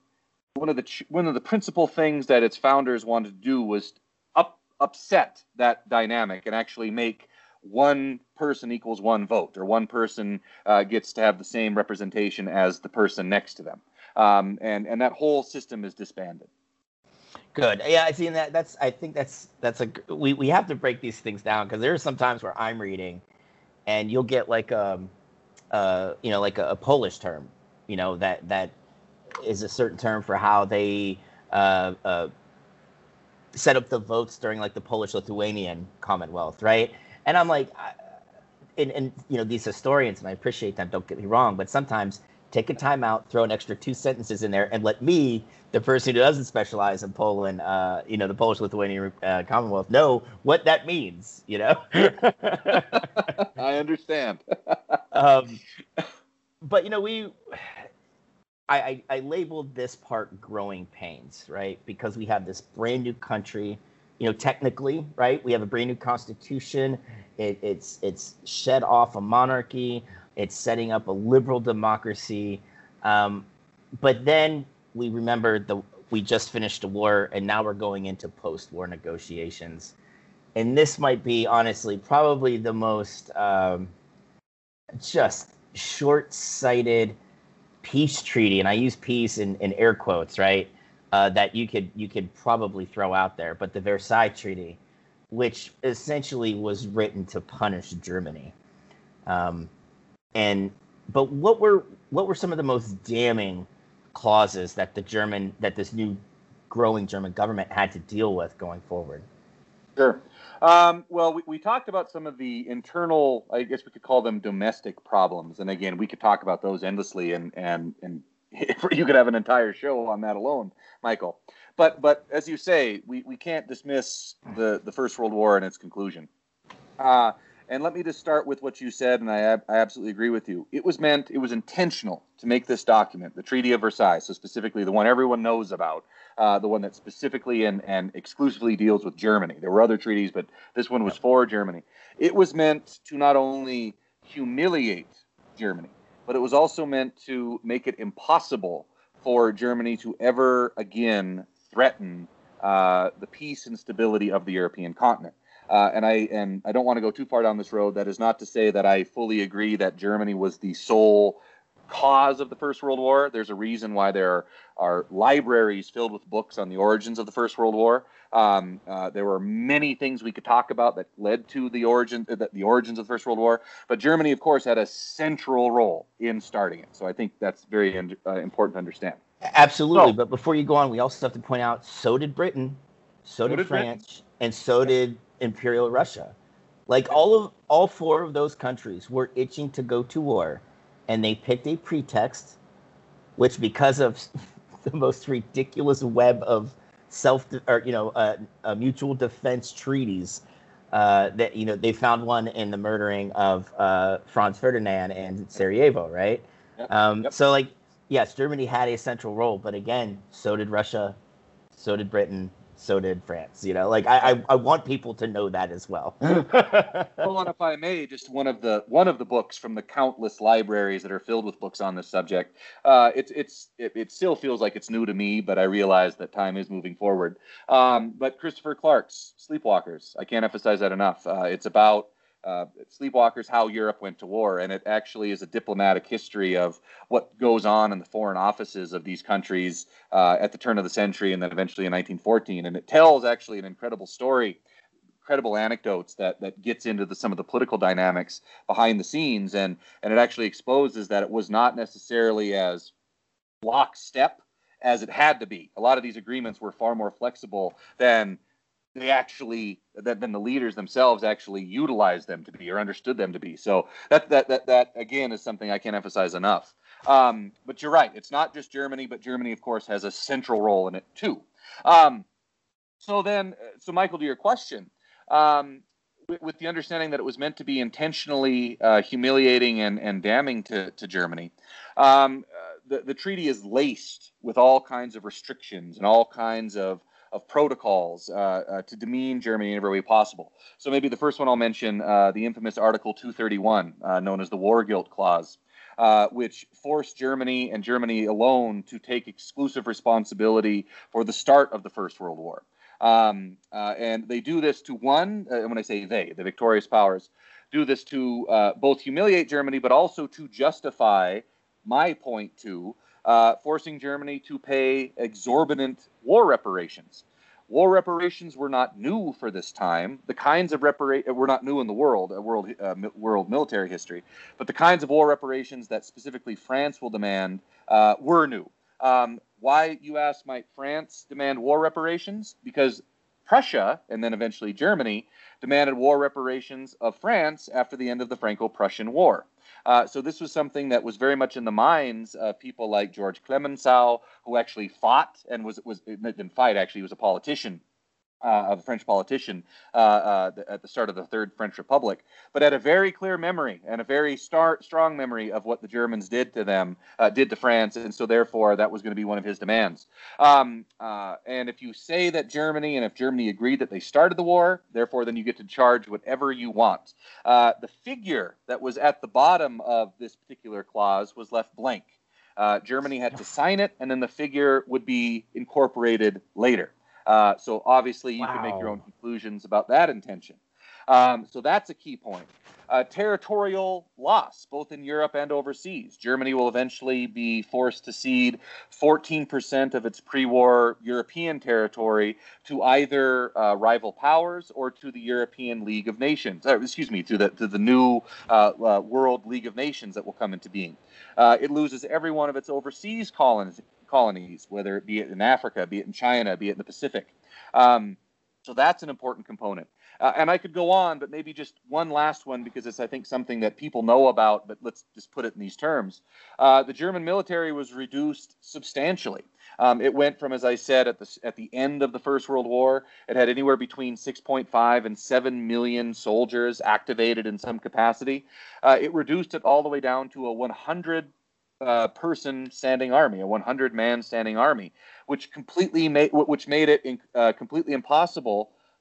one of the one of the principal things that its founders wanted to do was up, upset that dynamic and actually make one person equals one vote, or one person uh, gets to have the same representation as the person next to them. Um, and, and that whole system is disbanded. Good. Yeah, I see. And that, that's, I think that's, that's a, we, we have to break these things down, because there are some times where I'm reading and you'll get like, um, uh, you know, like a, a Polish term, you know, that, that is a certain term for how they, uh, uh, set up the votes during like the Polish-Lithuanian Commonwealth. Right. And I'm like, I, and, and, you know, these historians, and I appreciate them, don't get me wrong, but sometimes take a time out, throw an extra two sentences in there, and let me, the person who doesn't specialize in Poland, uh, you know, the Polish-Lithuanian uh, Commonwealth, know what that means, you know? I understand. um, but, you know, we, I, I, I labeled this part growing pains, right? Because we have this brand new country, you know, technically, right? We have a brand new constitution. It, it's, it's shed off a monarchy. It's setting up a liberal democracy. Um, but then we remember the we just finished a war, and now we're going into post-war negotiations. And this might be, honestly, probably the most um, just short-sighted peace treaty, and I use peace in, in air quotes, right, uh, that you could, you could probably throw out there. But the Versailles Treaty, which essentially was written to punish Germany. Um And but what were what were some of the most damning clauses that the German that this new growing German government had to deal with going forward? Sure. Um, well, we, we talked about some of the internal, I guess we could call them domestic problems. And again, we could talk about those endlessly, and and and you could have an entire show on that alone, Michael. But but as you say, we, we can't dismiss the the First World War and its conclusion. Uh, And let me just start with what you said, and I, I absolutely agree with you. It was meant, it was intentional to make this document, the Treaty of Versailles, so specifically the one everyone knows about, uh, the one that specifically and, and exclusively deals with Germany. There were other treaties, but this one was for Germany. It was meant to not only humiliate Germany, but it was also meant to make it impossible for Germany to ever again threaten uh, the peace and stability of the European continent. Uh, and I and I don't want to go too far down this road. That is not to say that I fully agree that Germany was the sole cause of the First World War. There's a reason why there are libraries filled with books on the origins of the First World War. Um, uh, there were many things we could talk about that led to the origin, uh, the origins of the First World War. But Germany, of course, had a central role in starting it. So I think that's very in, uh, important to understand. Absolutely. So, but before you go on, we also have to point out, so did Britain, so, so did, did France, Britain. and so did Imperial Russia. Like all of all four of those countries were itching to go to war, and they picked a pretext, which, because of the most ridiculous web of self or you know uh, uh, mutual defense treaties, uh, that you know they found one in the murdering of uh, Franz Ferdinand and Sarajevo, right? Yep. Um, yep. So like yes, Germany had a central role, but again, so did Russia, so did Britain. So did France, you know, like I, I, I want people to know that as well. Well, and if I may, just one of the one of the books from the countless libraries that are filled with books on this subject. Uh, it's it's it, it still feels like it's new to me, but I realize that time is moving forward. Um, but Christopher Clark's Sleepwalkers, I can't emphasize that enough. Uh, it's about Uh, Sleepwalkers, how Europe went to war, and it actually is a diplomatic history of what goes on in the foreign offices of these countries uh, at the turn of the century, and then eventually in nineteen fourteen. And it tells actually an incredible story, incredible anecdotes that that gets into the, some of the political dynamics behind the scenes, and and it actually exposes that it was not necessarily as lockstep as it had to be. A lot of these agreements were far more flexible than they actually that then the leaders themselves actually utilized them to be or understood them to be. So that that that that again is something I can't emphasize enough. Um, but you're right; it's not just Germany, but Germany, of course, has a central role in it too. Um, so then, so Michael, to your question, um, with, with the understanding that it was meant to be intentionally uh, humiliating and and damning to to Germany, um, uh, the the treaty is laced with all kinds of restrictions and all kinds of of protocols uh, uh, to demean Germany in every way possible. So maybe the first one I'll mention, uh, the infamous Article two thirty-one, uh, known as the War Guilt Clause, uh, which forced Germany and Germany alone to take exclusive responsibility for the start of the First World War. Um, uh, and they do this to one, uh, when I say they, the victorious powers, do this to uh, both humiliate Germany, but also to justify my point to Uh, forcing Germany to pay exorbitant war reparations. War reparations were not new for this time. The kinds of reparations were not new in the world, uh, world, uh, mi world military history, but the kinds of war reparations that specifically France will demand uh, were new. Um, why, you ask, might France demand war reparations? Because Prussia, and then eventually Germany, demanded war reparations of France after the end of the Franco-Prussian War. Uh, so this was something that was very much in the minds of people like George Clemenceau, who actually fought and was, was didn't fight, actually, he was a politician, uh, a French politician uh, uh, at the start of the Third French Republic, but had a very clear memory and a very star strong memory of what the Germans did to them, uh, did to France, and so therefore that was going to be one of his demands. Um, uh, and if you say that Germany, and if Germany agreed that they started the war, therefore then you get to charge whatever you want. Uh, the figure that was at the bottom of this particular clause was left blank. Uh, Germany had to sign it, and then the figure would be incorporated later. Uh, so obviously you wow. can make your own conclusions about that intention. Um, so that's a key point. Uh, territorial loss, both in Europe and overseas. Germany will eventually be forced to cede fourteen percent of its pre-war European territory to either uh, rival powers or to the European League of Nations. Uh, excuse me, to the, to the new uh, uh, World League of Nations that will come into being. Uh, it loses every one of its overseas colonies, colonies, whether it be it in Africa, be it in China, be it in the Pacific. Um, so that's an important component. Uh, and I could go on, but maybe just one last one, because it's, I think, something that people know about, but let's just put it in these terms. Uh, the German military was reduced substantially. Um, it went from, as I said, at the, at the end of the First World War, it had anywhere between six point five and seven million soldiers activated in some capacity. Uh, it reduced it all the way down to a one hundred person standing army, a one hundred man standing army, which completely made, which made it in, uh, completely impossible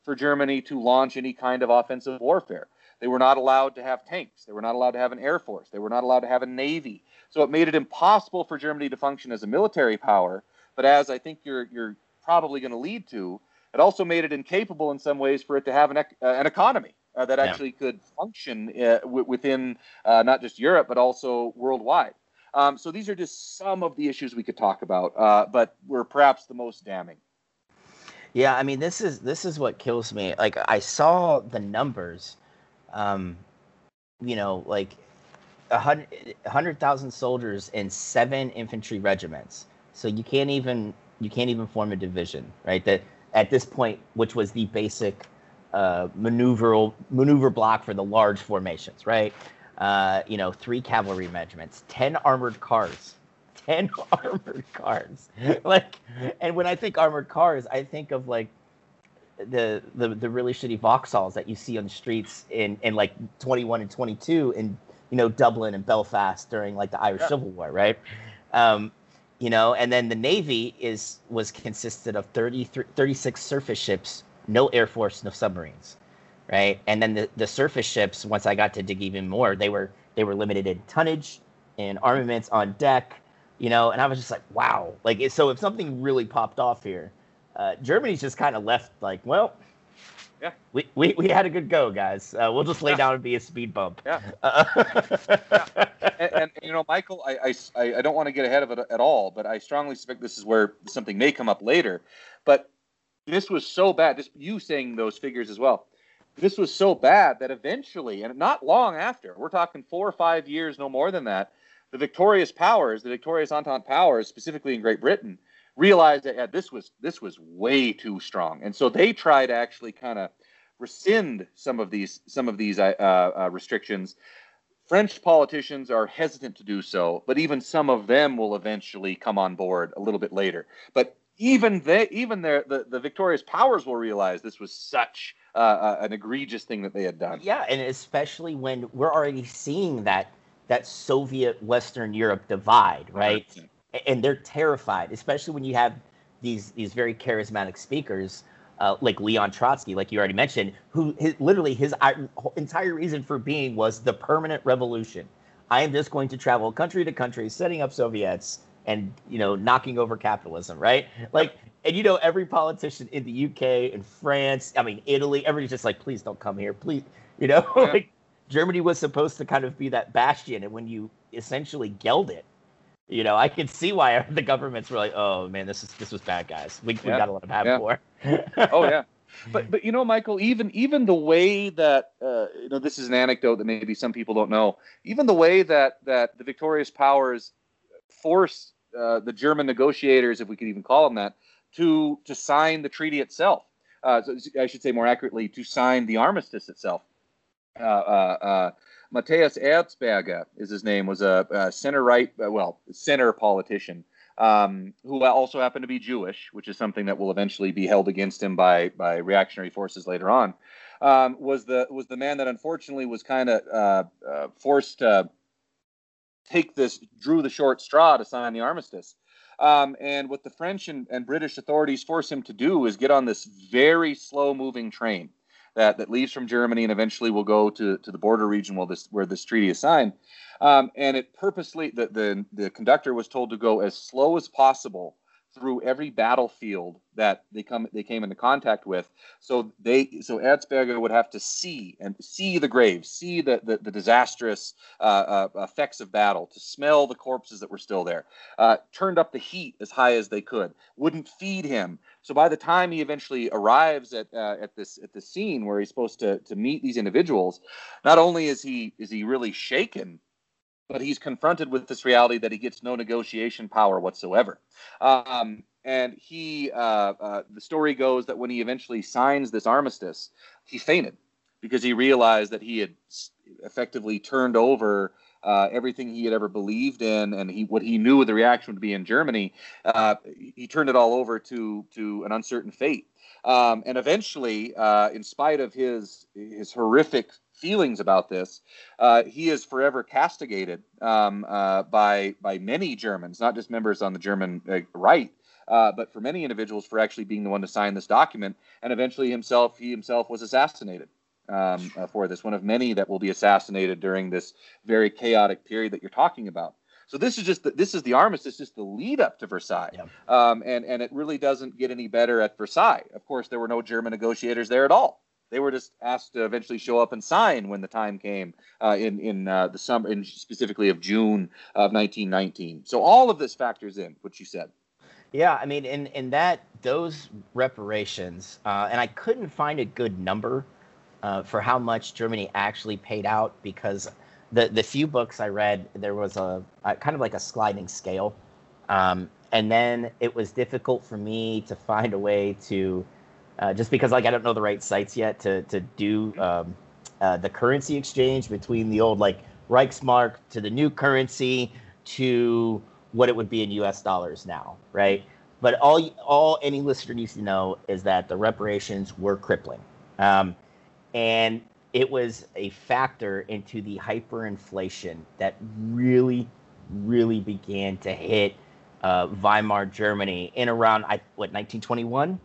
for Germany to launch any kind of offensive warfare. They were not allowed to have tanks. They were not allowed to have an air force. They were not allowed to have a navy. So it made it impossible for Germany to function as a military power. But as I think you're, you're probably going to lead to, it also made it incapable in some ways for it to have an, uh, an economy uh, that actually yeah. could function uh, w within uh, not just Europe, but also worldwide. Um, so these are just some of the issues we could talk about, uh, but were perhaps the most damning. Yeah, I mean, this is this is what kills me. Like, I saw the numbers, um, you know, like a hundred hundred thousand soldiers in seven infantry regiments. So you can't even you can't even form a division, right? That at this point, which was the basic uh, maneuver maneuver block for the large formations, right? Uh, you know, three cavalry regiments, ten armored cars. ten armored cars. Like, and when I think armored cars, I think of like the the, the really shitty Vauxhalls that you see on the streets in, in like twenty-one and twenty-two in, you know, Dublin and Belfast during like the Irish yeah. Civil War, right? Um, you know, and then the Navy is was consisted of thirty-six surface ships, no Air Force, no submarines, right? And then the, the surface ships, once I got to dig even more, they were they were limited in tonnage and armaments on deck. You know, and I was just like, wow. Like, so if something really popped off here, uh, Germany's just kind of left like, well, yeah, we, we, we had a good go, guys. Uh, we'll just lay yeah. down and be a speed bump. Yeah. Uh yeah. And, and, you know, Michael, I, I, I don't want to get ahead of it at all, but I strongly suspect this is where something may come up later. But this was so bad. Just you saying those figures as well. This was so bad that eventually, and not long after, we're talking four or five years, no more than that, the victorious powers, the victorious Entente powers, specifically in Great Britain, realized that yeah, this was this was way too strong, and so they tried to actually kind of rescind some of these some of these uh, uh, restrictions. French politicians are hesitant to do so, but even some of them will eventually come on board a little bit later. But even they, even their the, the victorious powers will realize this was such uh, uh, an egregious thing that they had done. Yeah, and especially when we're already seeing that that Soviet Western Europe divide, right? one hundred percent. And they're terrified, especially when you have these these very charismatic speakers uh, like Leon Trotsky, like you already mentioned, who his, literally his entire reason for being was the permanent revolution. I am just going to travel country to country, setting up Soviets and, you know, knocking over capitalism, right? Like, and, you know, every politician in the U K and France, I mean, Italy, everybody's just like, please don't come here, please, you know, yeah. Like Germany was supposed to kind of be that bastion. And when you essentially gelled it, you know, I could see why the governments were like, "Oh man, this is this was bad, guys. We, yeah. we got to let them have yeah. more." Oh yeah, but but you know, Michael, even even the way that uh, you know, this is an anecdote that maybe some people don't know. Even the way that that the victorious powers forced uh, the German negotiators, if we could even call them that, to to sign the treaty itself. Uh, so I should say more accurately, to sign the armistice itself. Uh, uh, uh, Matthias Erzberger is his name, was a, a center-right, well, center politician um, who also happened to be Jewish, which is something that will eventually be held against him by by reactionary forces later on, um, was the was the man that unfortunately was kind of uh, uh, forced to take this, drew the short straw to sign the armistice. Um, and what the French and, and British authorities force him to do is get on this very slow-moving train That, that leaves from Germany and eventually will go to, to the border region where this, where this treaty is signed. Um, and it purposely, the, the, the conductor was told to go as slow as possible through every battlefield that they come they came into contact with. So they so Erzberger would have to see and see the graves, see the the, the disastrous uh, uh, effects of battle, to smell the corpses that were still there. Uh, turned up the heat as high as they could. Wouldn't feed him. So by the time he eventually arrives at uh, at this at the scene where he's supposed to to meet these individuals, not only is he is he really shaken, but he's confronted with this reality that he gets no negotiation power whatsoever. Um, and he, uh, uh, the story goes that when he eventually signs this armistice, he fainted because he realized that he had effectively turned over uh, everything he had ever believed in, and he what he knew the reaction would be in Germany. Uh, he turned it all over to to an uncertain fate. Um, and eventually, uh, in spite of his his horrific feelings about this, uh, he is forever castigated um, uh, by by many Germans, not just members on the German uh, right, uh, but for many individuals for actually being the one to sign this document. And eventually himself, he himself was assassinated um, uh, for this, one of many that will be assassinated during this very chaotic period that you're talking about. So this is just the, this is the armistice, just the lead up to Versailles, yeah. um, and and it really doesn't get any better at Versailles. Of course, there were no German negotiators there at all. They were just asked to eventually show up and sign when the time came uh, in in uh, the summer, in specifically of June of nineteen nineteen. So all of this factors in what you said. Yeah, I mean, in in that those reparations, uh, and I couldn't find a good number uh, for how much Germany actually paid out, because the the few books I read, there was a, a kind of like a sliding scale, um, and then it was difficult for me to find a way to. Uh, just because, like, I don't know the right sites yet to to do um, uh, the currency exchange between the old, like, Reichsmark to the new currency to what it would be in U S dollars now, right? But all all any listener needs to know is that the reparations were crippling, um, and it was a factor into the hyperinflation that really, really began to hit uh, Weimar Germany in around I, what nineteen twenty-one.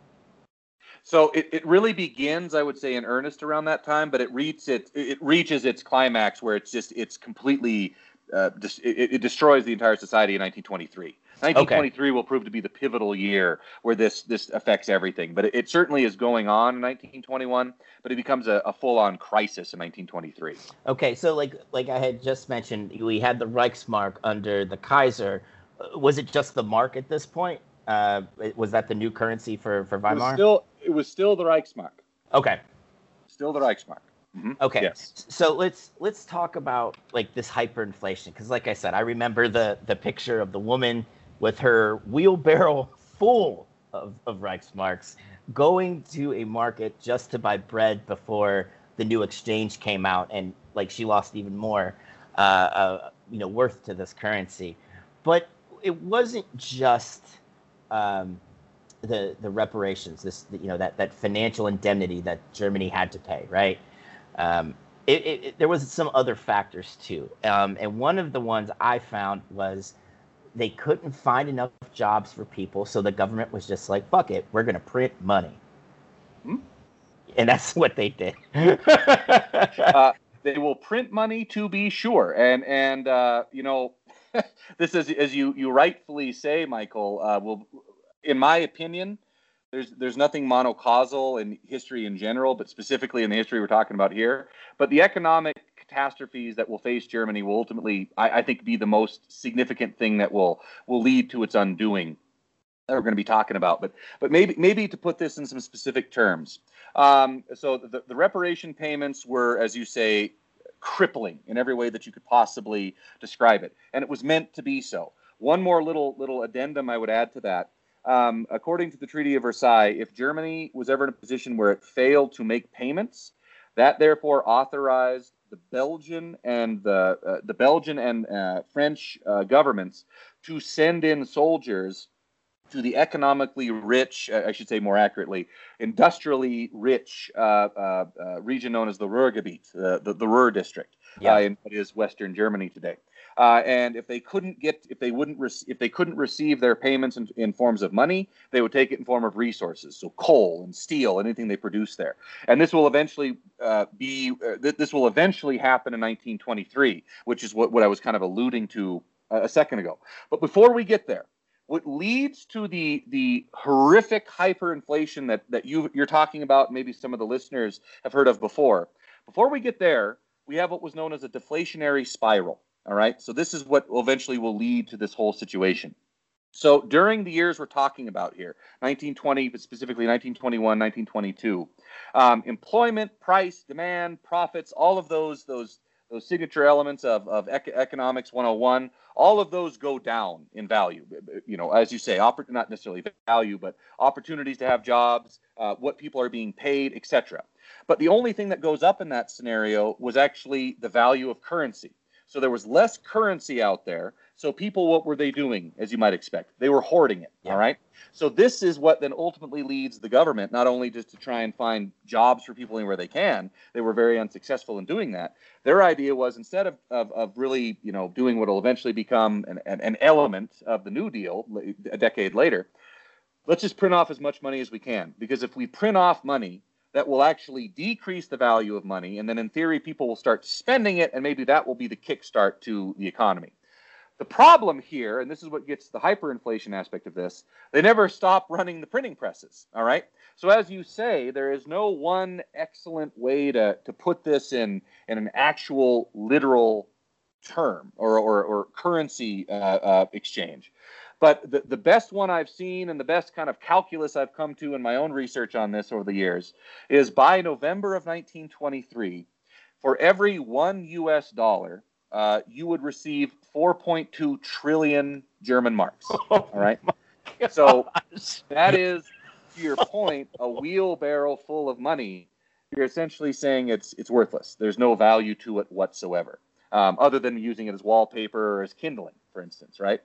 So it, it really begins, I would say, in earnest around that time, but it reaches it, it reaches its climax where it's just it's completely uh, dis, it, it destroys the entire society in nineteen twenty-three. nineteen twenty-three okay. will prove to be the pivotal year where this this affects everything, but it, it certainly is going on in nineteen twenty-one. But it becomes a, a full on crisis in nineteen twenty-three. Okay, so like like I had just mentioned, we had the Reichsmark under the Kaiser. Was it just the mark at this point? Uh, was that the new currency for for Weimar? It was still, it was still the Reichsmark. Okay. Still the Reichsmark. Mm-hmm. Okay, yes. So let's let's talk about like this hyperinflation, because like I said, I remember the the picture of the woman with her wheelbarrow full of, of Reichsmarks going to a market just to buy bread before the new exchange came out, and like she lost even more uh, uh, you know worth to this currency. But it wasn't just um, the the reparations, this you know that that financial indemnity that Germany had to pay, right? Um, it, it, it, there was some other factors too, um, and one of the ones I found was they couldn't find enough jobs for people, so the government was just like, "Fuck it, we're going to print money," hmm? And that's what they did. uh, they will print money to be sure, and and uh, you know, this is as you you rightfully say, Michael. Uh, will, in my opinion. There's there's nothing monocausal in history in general, but specifically in the history we're talking about here. But the economic catastrophes that will face Germany will ultimately, I, I think, be the most significant thing that will will lead to its undoing that we're going to be talking about. But but maybe maybe to put this in some specific terms. Um, so the, the reparation payments were, as you say, crippling in every way that you could possibly describe it. And it was meant to be so. One more little little addendum I would add to that. Um, according to the Treaty of Versailles, if Germany was ever in a position where it failed to make payments, that therefore authorized the Belgian and the uh, the Belgian and uh, French uh, governments to send in soldiers to the economically rich, uh, I should say more accurately, industrially rich uh, uh, uh, region known as the Ruhrgebiet, uh, the, the Ruhr district, yeah. uh, in what is Western Germany today. Uh, and if they couldn't get, if they wouldn't, rec- if they couldn't receive their payments in, in forms of money, they would take it in form of resources, so coal and steel, anything they produce there. And this will eventually uh, be, uh, th- this will eventually happen in nineteen twenty-three, which is what, what I was kind of alluding to uh, a second ago. But before we get there, what leads to the the horrific hyperinflation that that you you're talking about, maybe some of the listeners have heard of before. Before we get there, we have what was known as a deflationary spiral. All right, so this is what eventually will lead to this whole situation. So during the years we're talking about here, nineteen twenty, but specifically nineteen twenty-one, nineteen twenty-two, um, employment, price, demand, profits, all of those those those signature elements of, of economics one oh one, all of those go down in value. You know, as you say, oppor- not necessarily value, but opportunities to have jobs, uh, what people are being paid, et cetera. But the only thing that goes up in that scenario was actually the value of currency. So there was less currency out there. So people, what were they doing, as you might expect? They were hoarding it, yeah. All right? So this is what then ultimately leads the government, not only just to try and find jobs for people anywhere they can, they were very unsuccessful in doing that. Their idea was instead of of, of really, you know, doing what will eventually become an, an, an element of the New Deal a decade later, let's just print off as much money as we can. Because if we print off money, that will actually decrease the value of money, and then in theory people will start spending it, and maybe that will be the kickstart to the economy. The problem here, and this is what gets the hyperinflation aspect of this, they never stop running the printing presses, all right? So as you say, there is no one excellent way to, to put this in, in an actual literal term or, or, or currency uh, uh, exchange. But the, the best one I've seen and the best kind of calculus I've come to in my own research on this over the years is by November of nineteen twenty-three, for every one U S dollar, uh, you would receive four point two trillion German marks. All right. Oh, so that is, to your point, a wheelbarrow full of money. You're essentially saying it's it's worthless. There's no value to it whatsoever, um, other than using it as wallpaper or as kindling, for instance, right?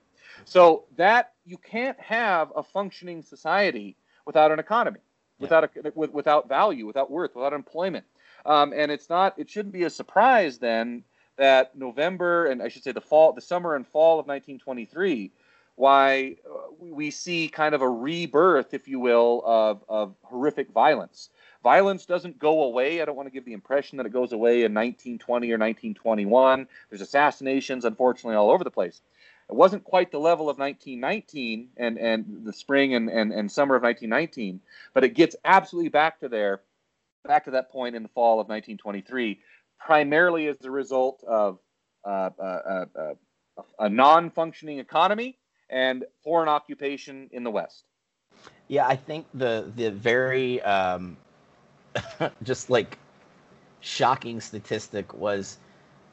So that you can't have a functioning society without an economy, without a, without value, without worth, without employment. Um, and it's not it shouldn't be a surprise then that November and I should say the fall, the summer and fall of nineteen twenty-three, why we see kind of a rebirth, if you will, of, of horrific violence. Violence doesn't go away. I don't want to give the impression that it goes away in nineteen twenty or nineteen twenty-one. There's assassinations, unfortunately, all over the place. It wasn't quite the level of nineteen nineteen and, and the spring and, and, and summer of nineteen nineteen, but it gets absolutely back to there, back to that point in the fall of nineteen twenty-three, primarily as the result of uh, uh, uh, uh, a non-functioning economy and foreign occupation in the West. Yeah, I think the the very um, just like shocking statistic was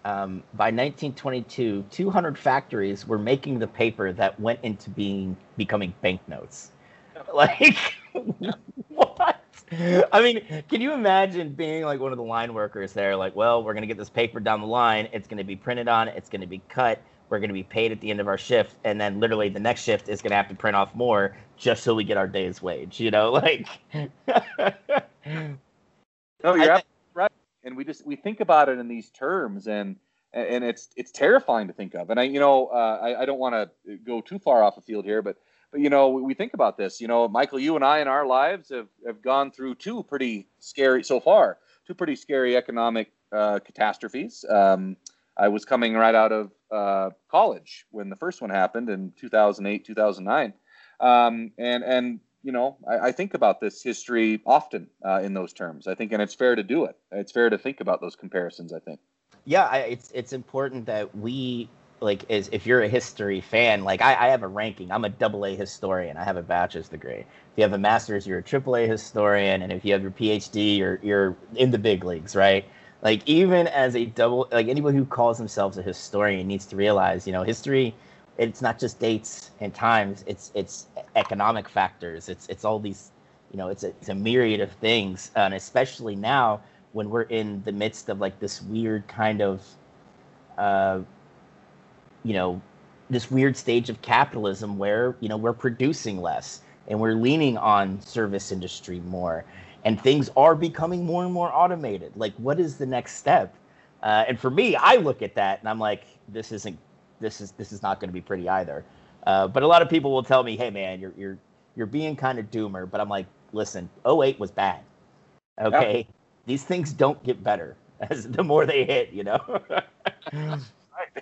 um, by nineteen twenty-two, two hundred factories were making the paper that went into being becoming banknotes. Like, what? I mean, can you imagine being like one of the line workers there? Like, well, we're going to get this paper down the line. It's going to be printed on. It's going to be cut. We're going to be paid at the end of our shift. And then literally the next shift is going to have to print off more just so we get our day's wage. You know, like. No, you're absolutely right. And we just we think about it in these terms, and and it's it's terrifying to think of. And I, you know, uh, I, I don't want to go too far off the field here, but. But, you know, we think about this, you know, Michael, you and I in our lives have, have gone through two pretty scary so far, two pretty scary economic uh, catastrophes. Um, I was coming right out of uh, college when the first one happened in two thousand eight, two thousand nine. Um, and, and you know, I, I think about this history often uh, in those terms, I think, and it's fair to do it. It's fair to think about those comparisons, I think. Yeah, I, it's it's important that we... Like, is if you're a history fan, like I, I have a ranking. I'm a double A historian. I have a bachelor's degree. If you have a master's, you're a triple A historian, and if you have your PhD, you're you're in the big leagues, right? Like, even as a double, like anyone who calls themselves a historian needs to realize, you know, history, it's not just dates and times. It's it's economic factors. It's it's all these, you know, it's a, it's a myriad of things, and especially now when we're in the midst of like this weird kind of. Uh, you know, this weird stage of capitalism where, you know, we're producing less and we're leaning on service industry more, and things are becoming more and more automated. Like, what is the next step? Uh, and for me, I look at that and I'm like, this isn't, this is, this is not going to be pretty either. Uh, but a lot of people will tell me, hey man, you're, you're, you're being kind of doomer, but I'm like, listen, oh eight was bad. Okay. Yep. These things don't get better as the more they hit, you know?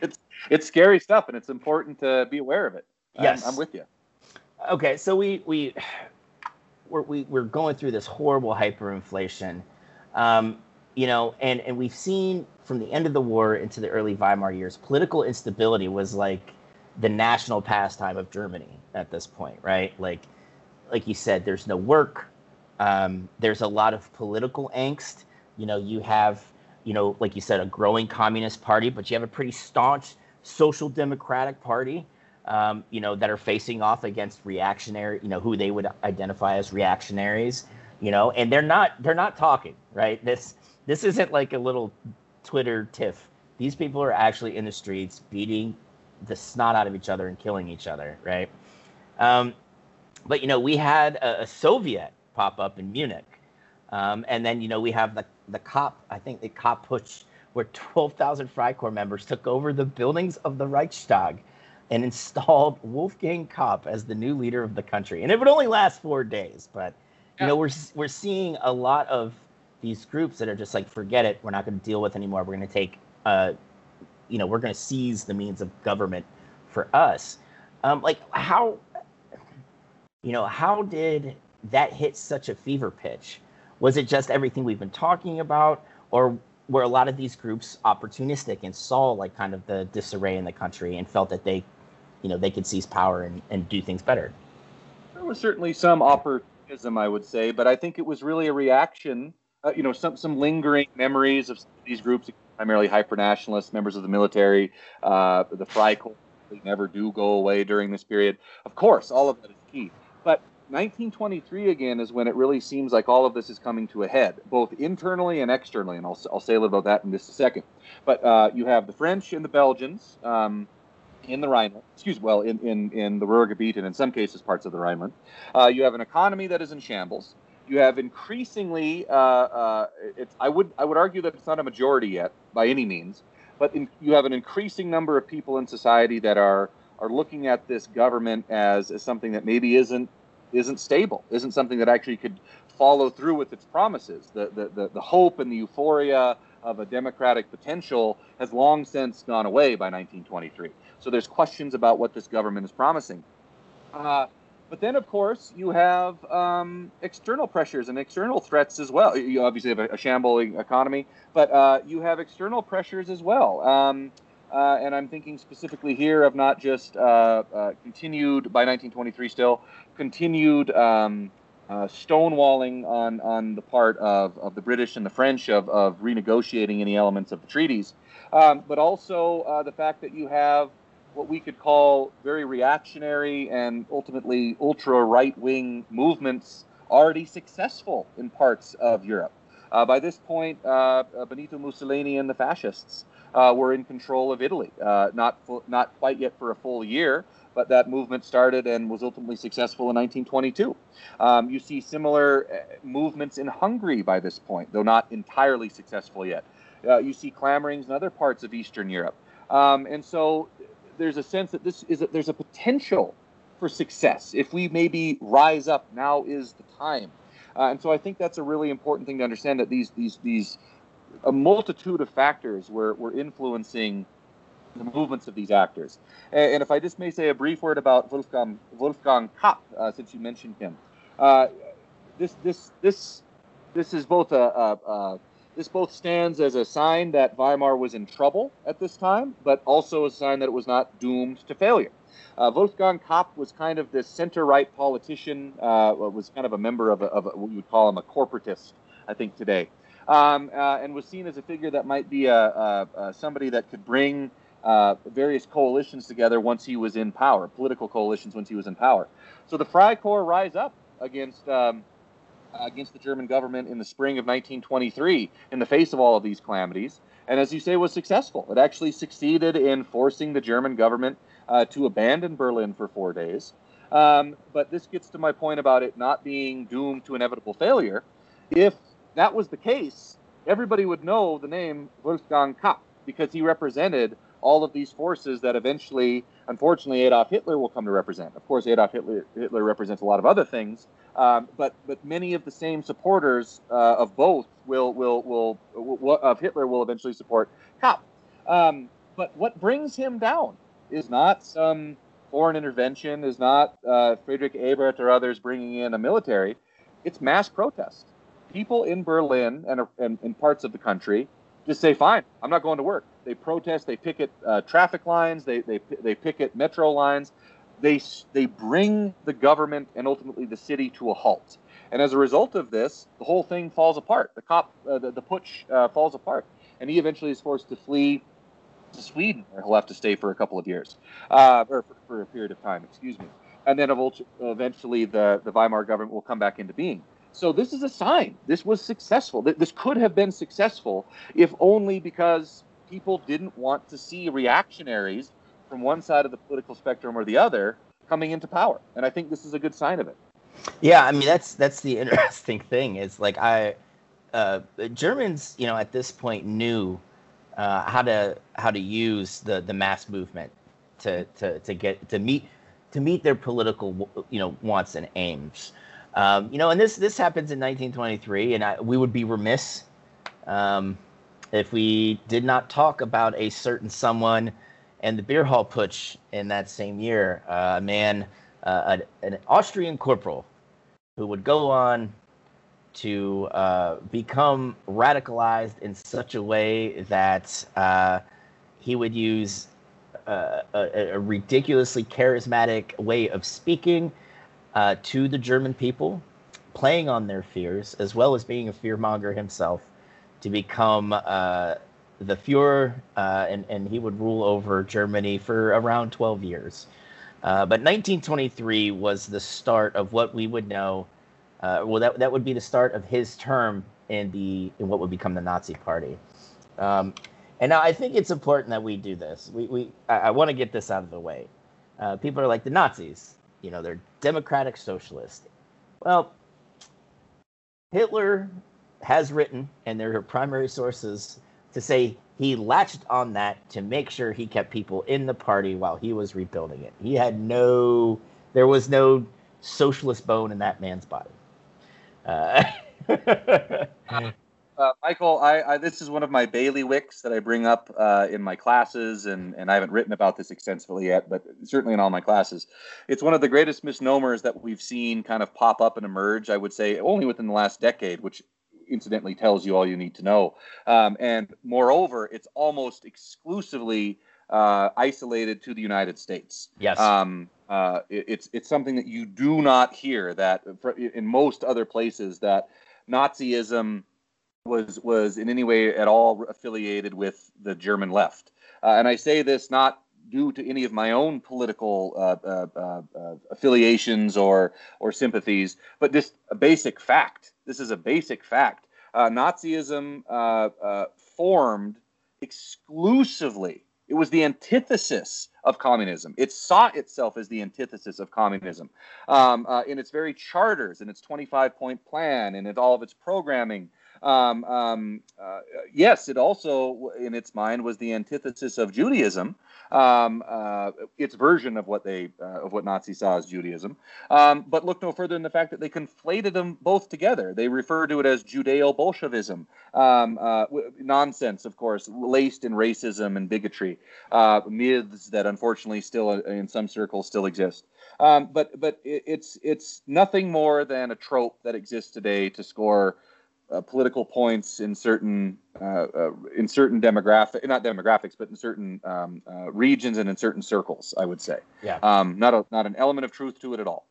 It's it's scary stuff, and it's important to be aware of it. Yes, I'm, I'm with you. Okay, so we we we're, we we're going through this horrible hyperinflation, um, you know, and and we've seen from the end of the war into the early Weimar years, political instability was like the national pastime of Germany at this point, right? Like like you said, there's no work. Um, there's a lot of political angst. You know, you have. You know, like you said, a growing communist party, but you have a pretty staunch social democratic party, um, you know, that are facing off against reactionary, you know, who they would identify as reactionaries, you know, and they're not they're not talking, right? This this isn't like a little Twitter tiff. These people are actually in the streets beating the snot out of each other and killing each other, right? Um, but, you know, we had a, a Soviet pop up in Munich. Um, and then, you know, we have the the Kapp, I think the Kapp Putsch, where twelve thousand Freikorps members took over the buildings of the Reichstag and installed Wolfgang Kapp as the new leader of the country. And it would only last four days. But, you yeah. know, we're we're seeing a lot of these groups that are just like, forget it. We're not going to deal with it anymore. We're going to take, uh, you know, we're going to seize the means of government for us. Um, like, how, you know, how did that hit such a fever pitch? Was it just everything we've been talking about, or were a lot of these groups opportunistic and saw like kind of the disarray in the country and felt that they, you know, they could seize power and, and do things better? There was certainly some opportunism, I would say, but I think it was really a reaction, uh, you know, some, some lingering memories of some of these groups, primarily hyper-nationalists, members of the military, uh, the Freikorps, they never do go away during this period. Of course, all of that is key. But nineteen twenty-three again is when it really seems like all of this is coming to a head, both internally and externally, and I'll, I'll say a little about that in just a second. But uh, you have the French and the Belgians um, in the Rhineland, excuse me, well, in, in, in the Ruhrgebiet and in some cases parts of the Rhineland. Uh, you have an economy that is in shambles. You have increasingly, uh, uh, it's, I would I would argue that it's not a majority yet by any means, but in, you have an increasing number of people in society that are are looking at this government as, as something that maybe isn't isn't stable, isn't something that actually could follow through with its promises. The, the the the hope and the euphoria of a democratic potential has long since gone away by nineteen twenty-three. So there's questions about what this government is promising. Uh, but then, of course, you have um, external pressures and external threats as well. You obviously have a, a shambling economy, but uh, you have external pressures as well. Um, Uh, and I'm thinking specifically here of not just uh, uh, continued, by nineteen twenty-three still, continued um, uh, stonewalling on, on the part of, of the British and the French of, of renegotiating any elements of the treaties, um, but also uh, the fact that you have what we could call very reactionary and ultimately ultra-right-wing movements already successful in parts of Europe. Uh, by this point, uh, Benito Mussolini and the fascists uh, were in control of Italy, uh, not, not quite yet for a full year, but that movement started and was ultimately successful in nineteen twenty-two. Um, you see similar movements in Hungary by this point, though not entirely successful yet. Uh, you see clamorings in other parts of Eastern Europe. Um, and so there's a sense that this is a, there's a potential for success. If we maybe rise up, now is the time. Uh, and so I think that's a really important thing to understand, that these these these a multitude of factors were were influencing the movements of these actors. And, and if I just may say a brief word about Wolfgang Wolfgang Kapp, uh, since you mentioned him, uh, this this this this is both a, a, a this both stands as a sign that Weimar was in trouble at this time, but also a sign that it was not doomed to failure. Uh, Wolfgang Kapp was kind of this center-right politician, uh, was kind of a member of, a, of a, what we would call him a corporatist, I think, today, um, uh, and was seen as a figure that might be a, a, a somebody that could bring uh, various coalitions together once he was in power, political coalitions once he was in power. So the Freikorps rise up against, um, against the German government in the spring of nineteen twenty-three in the face of all of these calamities, and as you say, was successful. It actually succeeded in forcing the German government Uh, to abandon Berlin for four days. Um, but this gets to my point about it not being doomed to inevitable failure. If that was the case, everybody would know the name Wolfgang Kapp, because he represented all of these forces that eventually, unfortunately, Adolf Hitler will come to represent. Of course, Adolf Hitler, Hitler represents a lot of other things, um, but but many of the same supporters uh, of both will, will, will, will of Hitler will eventually support Kapp. Um, but what brings him down is not some foreign intervention, is not uh, Friedrich Ebert or others bringing in a military. It's mass protest. People in Berlin and, and in parts of the country just say, fine, I'm not going to work. They protest, they picket uh, traffic lines, they, they, they picket metro lines. They, they bring the government and ultimately the city to a halt. And as a result of this, the whole thing falls apart. The cop, uh, the, the putsch uh, falls apart. And he eventually is forced to flee to Sweden, where he'll have to stay for a couple of years, uh, or for, for a period of time, excuse me. And then eventually the, the Weimar government will come back into being. So this is a sign. This was successful. This could have been successful if only because people didn't want to see reactionaries from one side of the political spectrum or the other coming into power. And I think this is a good sign of it. Yeah, I mean, that's that's the interesting thing is, like, I uh, Germans, you know, at this point knew Uh, how to how to use the, the mass movement to, to to get to meet to meet their political you know wants and aims, um, you know. And this this happens in nineteen twenty-three, and I, we would be remiss um, if we did not talk about a certain someone and the beer hall putsch in that same year. Uh, a man, uh, a, an Austrian corporal, who would go on to uh, become radicalized in such a way that uh, he would use uh, a, a ridiculously charismatic way of speaking uh, to the German people, playing on their fears, as well as being a fearmonger himself, to become uh, the Fuhrer, uh, and, and he would rule over Germany for around twelve years. Uh, but nineteen twenty-three was the start of what we would know Uh, well, that that would be the start of his term in the in what would become the Nazi Party, um, and now I think it's important that we do this. We we I, I want to get this out of the way. Uh, people are like, the Nazis, you know, they're democratic socialists. Well, Hitler has written, and there are primary sources to say he latched on that to make sure he kept people in the party while he was rebuilding it. He had no, there was no socialist bone in that man's body. Uh, uh, Michael, I, I, this is one of my bailiwicks that I bring up uh, in my classes, and, and I haven't written about this extensively yet, but certainly in all my classes. It's one of the greatest misnomers that we've seen kind of pop up and emerge, I would say, only within the last decade, which incidentally tells you all you need to know. Um, and moreover, it's almost exclusively uh, isolated to the United States. Yes. Um, Uh, it, it's it's something that you do not hear, that in most other places, that Nazism was was in any way at all affiliated with the German left. Uh, and I say this not due to any of my own political uh, uh, uh, affiliations or or sympathies, but just a basic fact. This is a basic fact. Uh, Nazism uh, uh, formed exclusively. It was the antithesis of communism. It saw itself as the antithesis of communism. Um, uh, in its very charters, in its twenty-five point plan, and in all of its programming. Um, um, uh, yes, it also, in its mind, was the antithesis of Judaism, um, uh, its version of what they uh, of what Nazis saw as Judaism. Um, but look no further than the fact that they conflated them both together. They refer to it as Judeo-Bolshevism, um, uh, nonsense, of course, laced in racism and bigotry, uh, myths that unfortunately still, uh, in some circles, still exist. Um, but but it, it's it's nothing more than a trope that exists today to score Uh, political points in certain uh, uh, in certain demographic, not demographics, but in certain um, uh, regions and in certain circles, I would say. Yeah. Um, not a, not an element of truth to it at all.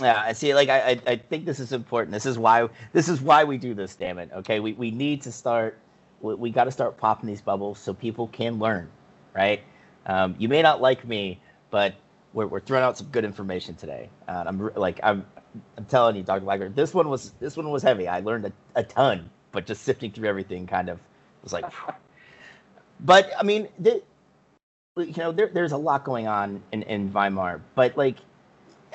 Yeah, I see. Like I, I think this is important. This is why this is why we do this. Damn it. Okay, we we need to start. We, we got to start popping these bubbles so people can learn. Right. Um, you may not like me, but we're we're throwing out some good information today. Uh, I'm like I'm. I'm telling you, Doctor Blackler, this one was this one was heavy. I learned a, a ton, but just sifting through everything kind of was like. Phew. But I mean, the, you know, there, there's a lot going on in, in Weimar. But like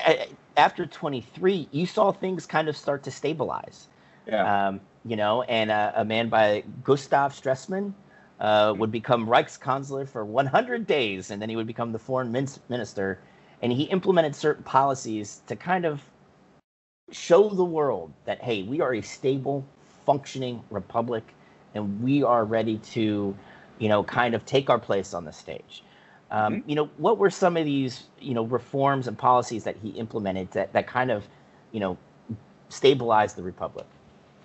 a, after twenty-three, you saw things kind of start to stabilize. Yeah. Um, you know, and uh, a man by Gustav Stresemann uh, would become Reichskanzler for one hundred days, and then he would become the foreign minister, and he implemented certain policies to kind of show the world that, hey, we are a stable, functioning republic, and we are ready to, you know, kind of take our place on the stage. Um, mm-hmm. You know, what were some of these, you know, reforms and policies that he implemented that, that kind of, you know, stabilized the republic?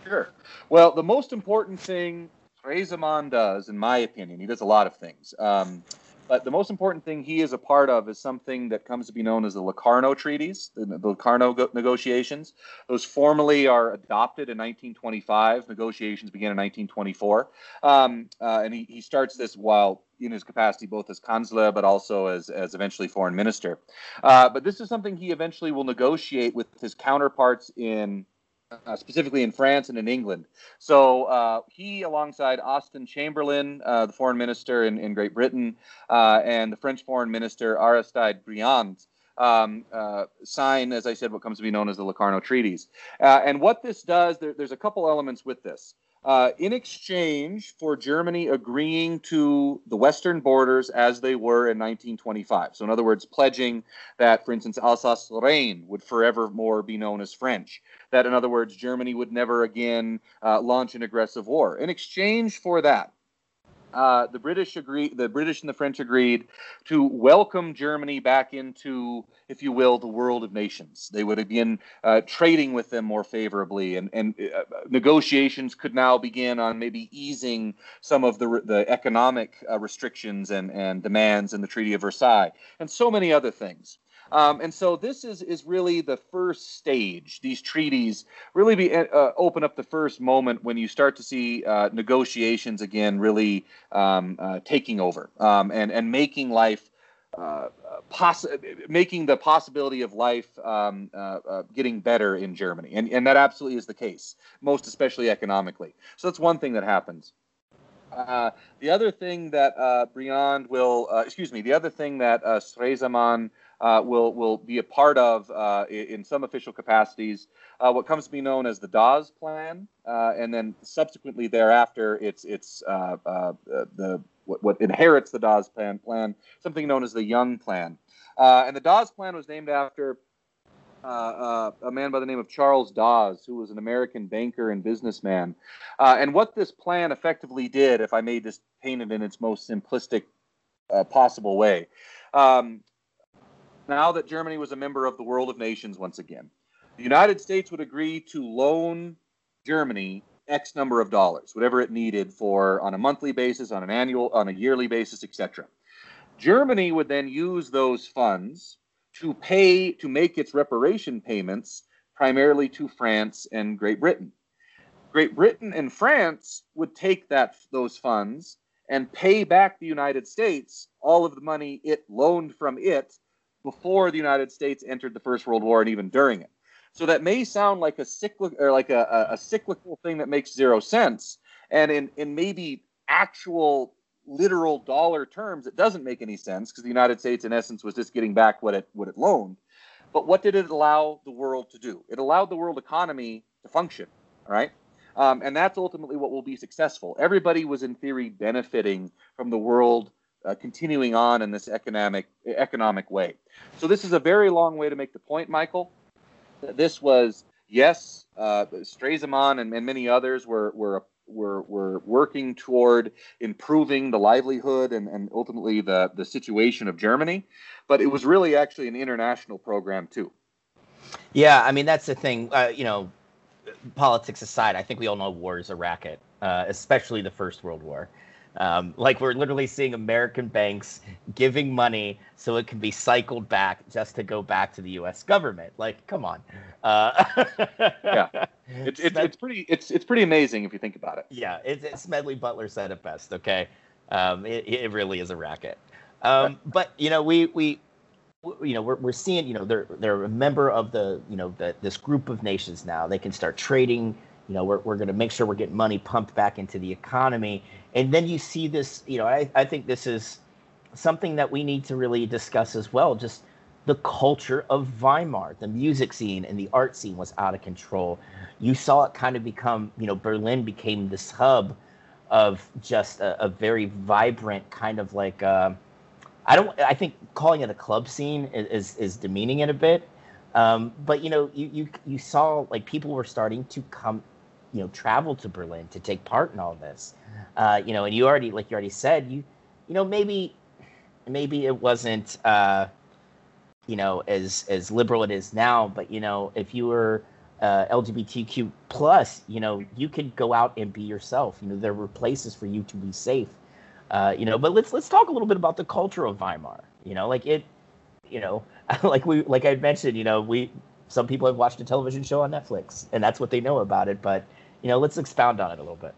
Sure. Well, the most important thing Stresemann does, in my opinion, he does a lot of things. Um, But the most important thing he is a part of is something that comes to be known as the Locarno Treaties, the, the Locarno go- negotiations. Those formally are adopted in nineteen twenty-five. Negotiations begin in nineteen twenty-four. Um, uh, and he, he starts this while in his capacity both as Kanzler but also as, as eventually foreign minister. Uh, but this is something he eventually will negotiate with his counterparts in Uh, specifically in France and in England. So uh, he, alongside Austin Chamberlain, uh, the foreign minister in, in Great Britain, uh, and the French foreign minister Aristide Briand, um, uh, sign, as I said, what comes to be known as the Locarno Treaties. Uh, and what this does, there, there's a couple elements with this. Uh, in exchange for Germany agreeing to the Western borders as they were in nineteen twenty-five. So in other words, pledging that, for instance, Alsace-Lorraine would forevermore be known as French. That, in other words, Germany would never again uh, launch an aggressive war. In exchange for that, uh, the British agreed, the British and the French agreed to welcome Germany back into, if you will, the world of nations. They would begin uh, trading with them more favorably, and, and uh, negotiations could now begin on maybe easing some of the the economic uh, restrictions and, and demands in the Treaty of Versailles, and so many other things. Um, and so this is, is really the first stage. These treaties really be, uh, open up the first moment when you start to see uh, negotiations again really um, uh, taking over um, and, and making life, uh, poss- making the possibility of life um, uh, uh, getting better in Germany. And, and that absolutely is the case, most especially economically. So that's one thing that happens. Uh, the other thing that uh, Briand will, uh, excuse me, the other thing that uh, Stresemann Uh, will will be a part of uh, in some official capacities, uh, what comes to be known as the Dawes Plan, uh, and then subsequently thereafter, it's it's uh, uh, the what, what inherits the Dawes Plan plan something known as the Young Plan, uh, and the Dawes Plan was named after uh, uh, a man by the name of Charles Dawes, who was an American banker and businessman, uh, and what this plan effectively did, if I may just paint it in its most simplistic uh, possible way. Um, Now that Germany was a member of the world of nations once again, the United States would agree to loan Germany X number of dollars, whatever it needed for on a monthly basis, on an annual, on a yearly basis, et cetera. Germany would then use those funds to pay, to make its reparation payments primarily to France and Great Britain. Great Britain and France would take that those funds and pay back the United States all of the money it loaned from it before the United States entered the First World War and even during it. So that may sound like a cyclic or like a, a, a cyclical thing that makes zero sense. And in, in maybe actual literal dollar terms, it doesn't make any sense because the United States, in essence, was just getting back what it what it loaned. But what did it allow the world to do? It allowed the world economy to function, right? Um, and that's ultimately what will be successful. Everybody was, in theory, benefiting from the world uh, continuing on in this economic economic way. So this is a very long way to make the point, Michael. This was, yes, uh, Stresemann and, and many others were were We're, we're working toward improving the livelihood and, and ultimately the, the situation of Germany. But it was really actually an international program, too. Yeah, I mean, that's the thing. Uh, you know, politics aside, I think we all know war is a racket, uh, especially the First World War. Um, like, we're literally seeing American banks giving money so it can be cycled back just to go back to the U S government. Like, come on. Uh, yeah, it's, it's, it's pretty it's it's pretty amazing if you think about it. Yeah, it, it, Smedley Butler said it best. OK, um, it, it really is a racket. Um, but, you know, we we you know, we're, we're seeing, you know, they're they're a member of the, you know, the, this group of nations now. They can start trading. You know, we're we're going to make sure we're getting money pumped back into the economy. And then you see this, you know, I, I think this is something that we need to really discuss as well. Just the culture of Weimar, the music scene and the art scene was out of control. You saw it kind of become, you know, Berlin became this hub of just a, a very vibrant kind of like, uh, I don't, I think calling it a club scene is, is, is demeaning it a bit. Um, but, you know, you, you, you saw like people were starting to come, you know, travel to Berlin to take part in all this. Uh, you know, and you already, like you already said, you, you know, maybe, maybe it wasn't, uh, you know, as as liberal it is now. But you know, if you were uh, L G B T Q plus, you know, you could go out and be yourself. You know, there were places for you to be safe. Uh, you know, but let's let's talk a little bit about the culture of Weimar. You know, like it, you know, like we like I mentioned, you know, we some people have watched a television show on Netflix, and that's what they know about it. But you know, let's expound on it a little bit.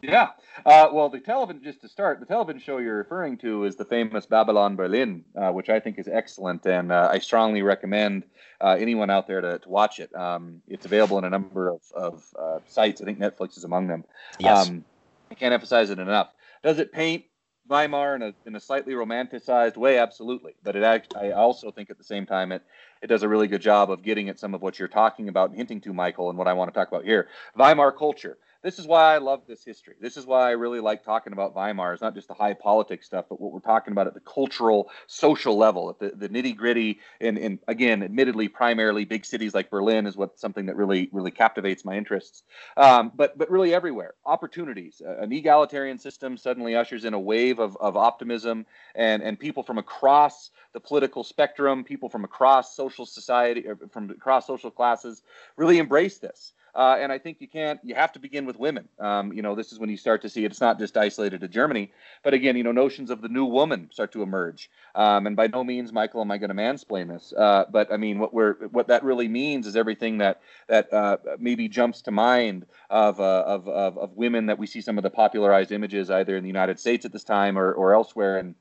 Yeah. Uh, well, the television, just to start, the television show you're referring to is the famous Babylon Berlin, uh, which I think is excellent. And uh, I strongly recommend uh, anyone out there to, to watch it. Um, it's available in a number of, of uh, sites. I think Netflix is among them. Yes. Um, I can't emphasize it enough. Does it paint Weimar in a, in a slightly romanticized way? Absolutely. But it act, I also think at the same time it, it does a really good job of getting at some of what you're talking about and hinting to, Michael, and what I want to talk about here. Weimar culture. This is why I love this history. This is why I really like talking about Weimar. It's not just the high politics stuff, but what we're talking about at the cultural, social level, at the, the nitty-gritty, and, and again, admittedly, primarily big cities like Berlin is what something that really, really captivates my interests. Um, but but really everywhere, opportunities. Uh, an egalitarian system suddenly ushers in a wave of, of optimism, and, and people from across the political spectrum, people from across social society, or from across social classes, really embrace this. Uh, and I think you can't, you have to begin with women. Um, you know, this is when you start to see it. It's not just isolated to Germany, but again, you know, notions of the new woman start to emerge. Um, and by no means, Michael, am I going to mansplain this? Uh, but I mean, what we're, what that really means is everything that, that uh, maybe jumps to mind of, uh, of, of, of women that we see some of the popularized images either in the United States at this time or, or elsewhere. And,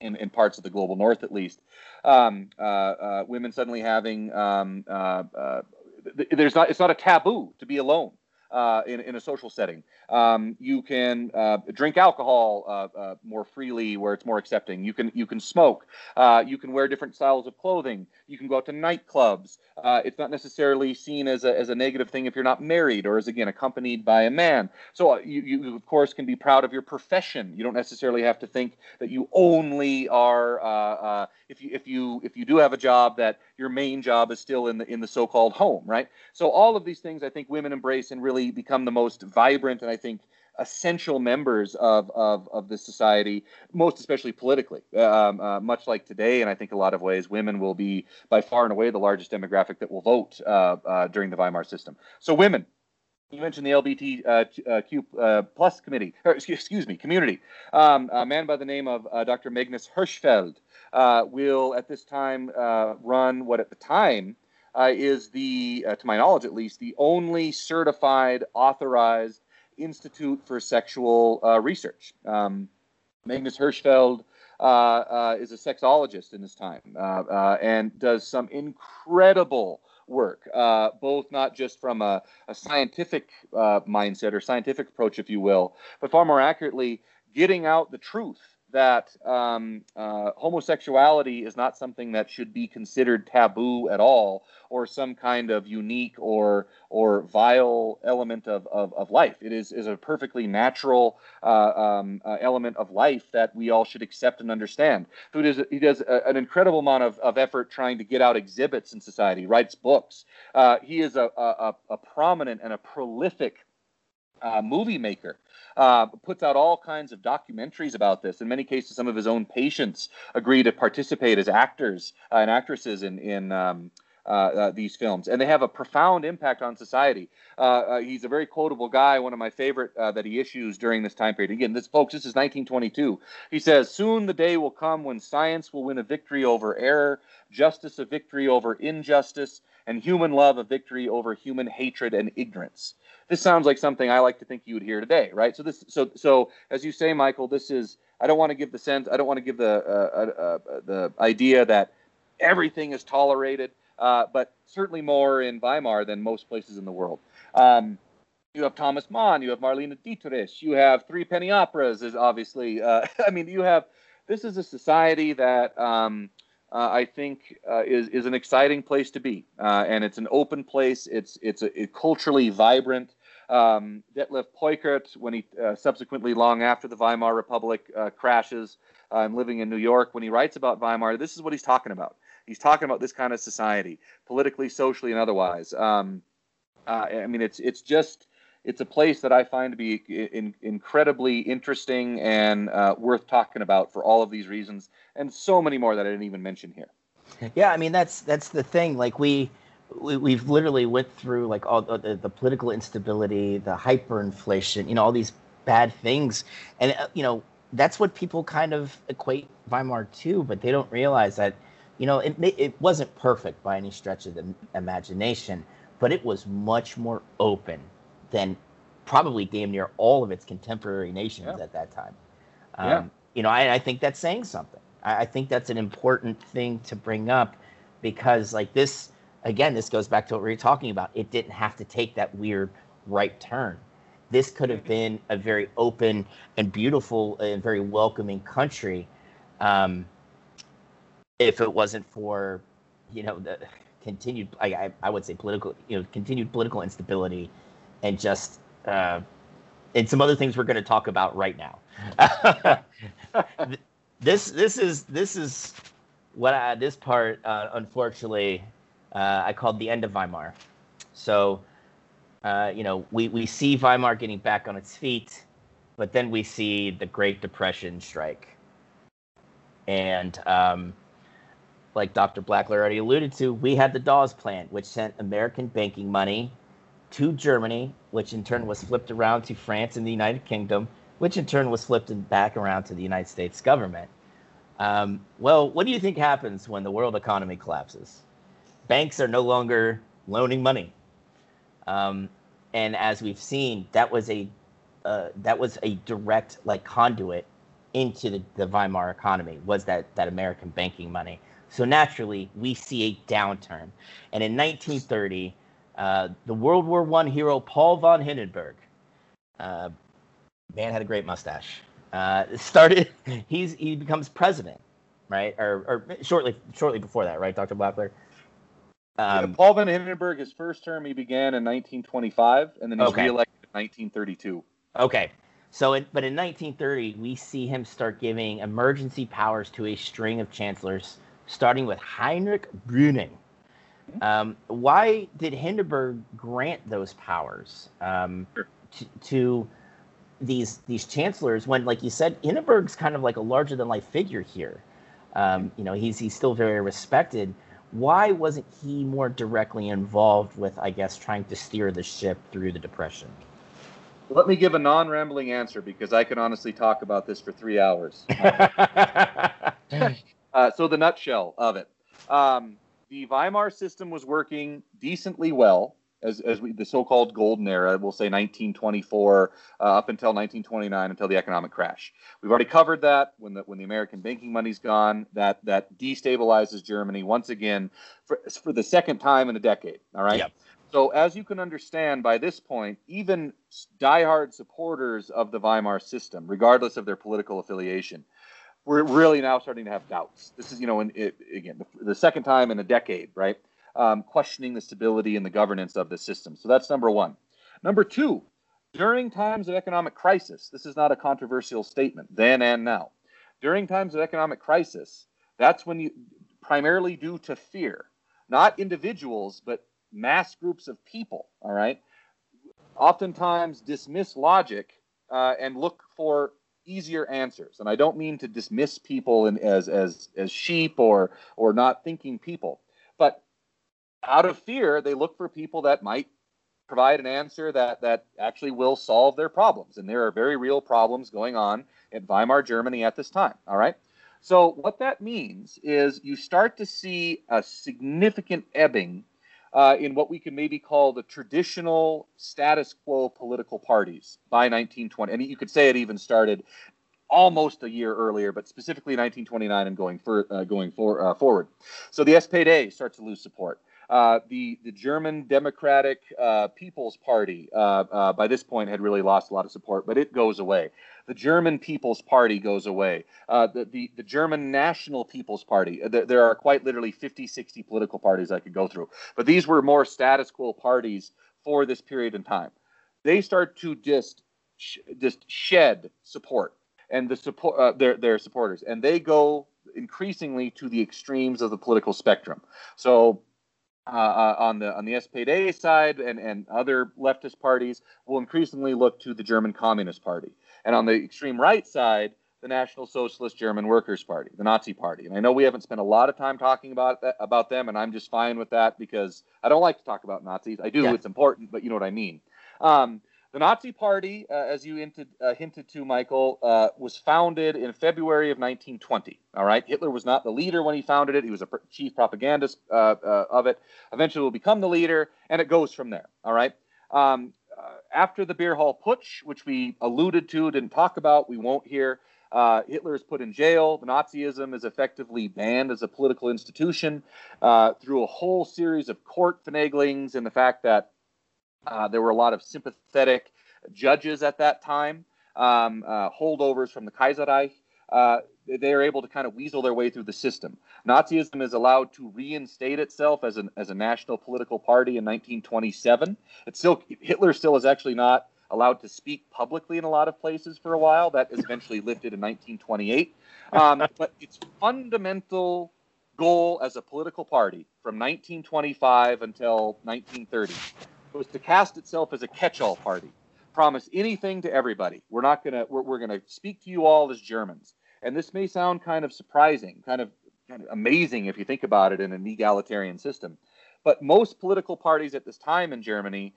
In, in parts of the global north, at least, um, uh, uh, women suddenly having um, uh, uh, there's not it's not a taboo to be alone uh, in in a social setting. Um, you can uh, drink alcohol uh, uh, more freely where it's more accepting. You can you can smoke. Uh, you can wear different styles of clothing. You can go out to nightclubs. Uh, it's not necessarily seen as a as a negative thing if you're not married or is again accompanied by a man. So you, you of course can be proud of your profession. You don't necessarily have to think that you only are uh, uh, if you if you if you do have a job that your main job is still in the in the so-called home, right? So all of these things I think women embrace and really become the most vibrant and I think essential members of of of this society, most especially politically, um, uh, much like today. And I think a lot of ways women will be by far and away the largest demographic that will vote uh, uh, during the Weimar system. So women, You mentioned the L G B T Q uh, uh, plus committee, or excuse me, community. Um, a man by the name of uh, Doctor Magnus Hirschfeld uh, will at this time uh, run what at the time uh, is the, uh, to my knowledge at least, the only certified, authorized institute for sexual uh, research. Um, Magnus Hirschfeld uh, uh, is a sexologist in this time uh, uh, and does some incredible work, uh, both not just from a, a scientific uh, mindset or scientific approach, if you will, but far more accurately, getting out the truth that um, uh, homosexuality is not something that should be considered taboo at all, or some kind of unique or or vile element of, of, of life. It is, is a perfectly natural uh, um, uh, element of life that we all should accept and understand. So it is, he does a, an incredible amount of, of effort trying to get out exhibits in society, writes books. Uh, he is a, a, a prominent and a prolific Uh, movie maker, uh, puts out all kinds of documentaries about this. In many cases, some of his own patients agree to participate as actors uh, and actresses in, in um, uh, uh, these films. And they have a profound impact on society. Uh, uh, he's a very quotable guy, one of my favorite uh, that he issues during this time period. Again, this, folks, this is nineteen twenty-two. He says, "Soon the day will come when science will win a victory over error, justice a victory over injustice, and human love a victory over human hatred and ignorance." This sounds like something I like to think you would hear today, right? So this, so, so as you say, Michael, this is, I don't want to give the sense, I don't want to give the uh, uh, uh, the idea that everything is tolerated, uh, but certainly more in Weimar than most places in the world. Um, you have Thomas Mann, you have Marlene Dietrich, you have Three Penny Operas is obviously, uh, I mean, you have, this is a society that um, uh, I think uh, is, is an exciting place to be. Uh, and it's an open place. It's, it's a, a culturally vibrant. Um, Detlef Peukert, when he uh, subsequently, long after the Weimar Republic uh, crashes, I'm uh, living in New York, when he writes about Weimar, this is what he's talking about. He's talking about this kind of society, politically, socially, and otherwise. Um, uh, I mean, it's it's just it's a place that I find to be in, incredibly interesting and uh, worth talking about for all of these reasons, and so many more that I didn't even mention here. Yeah, I mean, that's that's the thing. Like we. We, we've literally went through like all the, the political instability, the hyperinflation, you know, all these bad things. And, uh, you know, that's what people kind of equate Weimar to, but they don't realize that, you know, it, it wasn't perfect by any stretch of the imagination, but it was much more open than probably damn near all of its contemporary nations yeah. at that time. Um, yeah. You know, I, I think that's saying something. I, I think that's an important thing to bring up because like this... Again, this goes back to what we were talking about. It didn't have to take that weird right turn. This could have been a very open and beautiful and very welcoming country um, if it wasn't for, you know, the continued, I, I would say political, you know, continued political instability and just, uh, and some other things we're going to talk about right now. this, this is, this is what I, this part, uh, unfortunately, Uh, I called the end of Weimar. So, uh, you know, we, we see Weimar getting back on its feet, but then we see the Great Depression strike. And um, like Doctor Blackler already alluded to, we had the Dawes Plan, which sent American banking money to Germany, which in turn was flipped around to France and the United Kingdom, which in turn was flipped back around to the United States government. Um, well, what do you think happens when the world economy collapses? Banks are no longer loaning money, um, and as we've seen, that was a uh, that was a direct like conduit into the, the Weimar economy was that that American banking money. So naturally, we see a downturn, and in nineteen thirty, uh, the World War One hero Paul von Hindenburg, uh, man had a great mustache, uh, started. He's he becomes president, right? Or, or shortly shortly before that, right, Doctor Blackler? Um, yeah, Paul von Hindenburg, his first term, he began in nineteen twenty-five, and then he was okay. reelected in nineteen thirty-two. Okay. So, in, but in nineteen thirty, we see him start giving emergency powers to a string of chancellors, starting with Heinrich Brüning. Um, why did Hindenburg grant those powers um, sure. to, to these these chancellors when, like you said, Hindenburg's kind of like a larger-than-life figure here? Um, you know, he's he's still very respected. Why wasn't he more directly involved with, I guess, trying to steer the ship through the Depression? Let me give a non-rambling answer, because I can honestly talk about this for three hours. uh, so the nutshell of it. Um, the Weimar system was working decently well, as, as we, the so-called golden era, we'll say nineteen twenty-four uh, up until nineteen twenty-nine, until the economic crash. We've already covered that. When the, when the American banking money's gone, that, that destabilizes Germany once again for, for the second time in a decade. All right? Yep. So as you can understand, by this point, even diehard supporters of the Weimar system, regardless of their political affiliation, we're really now starting to have doubts. This is, you know, in, it, again, the, the second time in a decade, right, um, questioning the stability and the governance of the system. So that's number one. Number two, during times of economic crisis, this is not a controversial statement, then and now. During times of economic crisis, that's when you, primarily due to fear, not individuals, but mass groups of people, all right, oftentimes dismiss logic uh, and look for easier answers. And I don't mean to dismiss people in, as as as sheep or or not thinking people, but out of fear, they look for people that might provide an answer that that actually will solve their problems. And there are very real problems going on in Weimar Germany at this time, all right? So what that means is you start to see a significant ebbing Uh, in what we can maybe call the traditional status quo political parties by nineteen twenty. And you could say it even started almost a year earlier, but specifically nineteen twenty-nine and going for, uh, going for, uh, forward. So the S P D starts to lose support. Uh, the, the German Democratic uh, People's Party uh, uh, by this point had really lost a lot of support, but it goes away. The German People's Party goes away. Uh, the, the, the German National People's Party. There, there are quite literally fifty, sixty political parties I could go through. But these were more status quo parties for this period in time. They start to just, sh just shed support and the support uh, their, their supporters. And they go increasingly to the extremes of the political spectrum. So Uh, on the on the S P D side and, and other leftist parties will increasingly look to the German Communist Party. And on the extreme right side, the National Socialist German Workers Party, the Nazi Party. And I know we haven't spent a lot of time talking about that, about them, and I'm just fine with that because I don't like to talk about Nazis. I do, yeah. It's important, but you know what I mean. Um, the Nazi Party, uh, as you hinted, uh, hinted to, Michael, uh, was founded in February of nineteen twenty. All right, Hitler was not the leader when he founded it. He was a chief propagandist uh, uh, of it. Eventually will become the leader, and it goes from there. All right. Um, uh, after the Beer Hall Putsch, which we alluded to, didn't talk about, we won't here, uh, Hitler is put in jail. The Nazism is effectively banned as a political institution uh, through a whole series of court finaglings and the fact that uh, there were a lot of sympathetic judges at that time, um, uh, holdovers from the Kaiserreich. Uh, they are able to kind of weasel their way through the system. Nazism is allowed to reinstate itself as an as a national political party in nineteen twenty-seven. It's still Hitler still is actually not allowed to speak publicly in a lot of places for a while. That is eventually lifted in nineteen twenty-eight. Um, but its fundamental goal as a political party from nineteen twenty-five until nineteen thirty was to cast itself as a catch-all party. Promise anything to everybody. We're not gonna. We're, we're gonna speak to you all as Germans. And this may sound kind of surprising, kind of, kind of amazing if you think about it in an egalitarian system. But most political parties at this time in Germany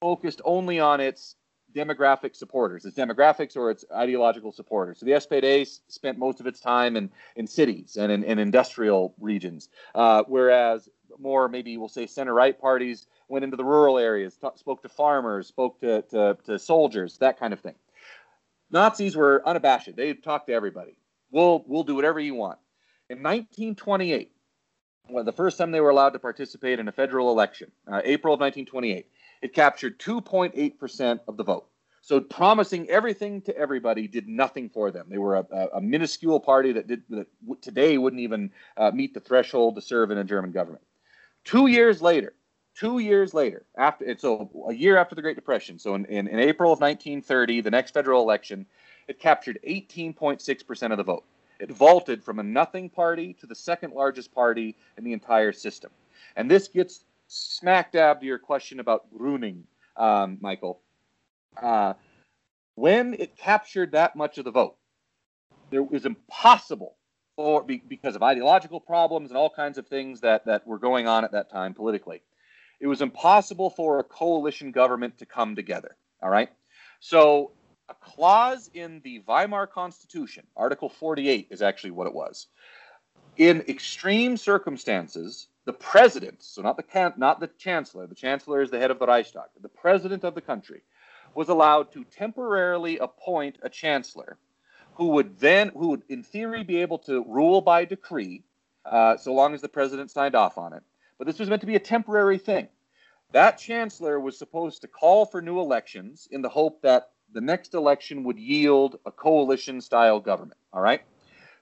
focused only on its demographic supporters, its demographics or its ideological supporters. So the S P D spent most of its time in, in cities and in, in industrial regions, uh, whereas more maybe we'll say center-right parties went into the rural areas, spoke to farmers, spoke to, to, to soldiers, that kind of thing. Nazis were unabashed. They talked to everybody. We'll, we'll do whatever you want. In nineteen twenty-eight, well, the first time they were allowed to participate in a federal election, uh, April of nineteen twenty-eight, it captured two point eight percent of the vote. So promising everything to everybody did nothing for them. They were a, a, a minuscule party that, did, that today wouldn't even uh, meet the threshold to serve in a German government. Two years later, Two years later, after so a year after the Great Depression, so in, in, in April of nineteen thirty, the next federal election, it captured eighteen point six percent of the vote. It vaulted from a nothing party to the second largest party in the entire system. And this gets smack dab to your question about Groening, um, Michael. Uh, when it captured that much of the vote, there, it was impossible or be, because of ideological problems and all kinds of things that, that were going on at that time politically. It was impossible for a coalition government to come together, all right? So a clause in the Weimar Constitution, Article forty-eight is actually what it was. In extreme circumstances, the president, so not the, not the chancellor, the chancellor is the head of the Reichstag, the president of the country was allowed to temporarily appoint a chancellor who would then, who would in theory be able to rule by decree, uh, so long as the president signed off on it. But this was meant to be a temporary thing. That chancellor was supposed to call for new elections in the hope that the next election would yield a coalition-style government, all right?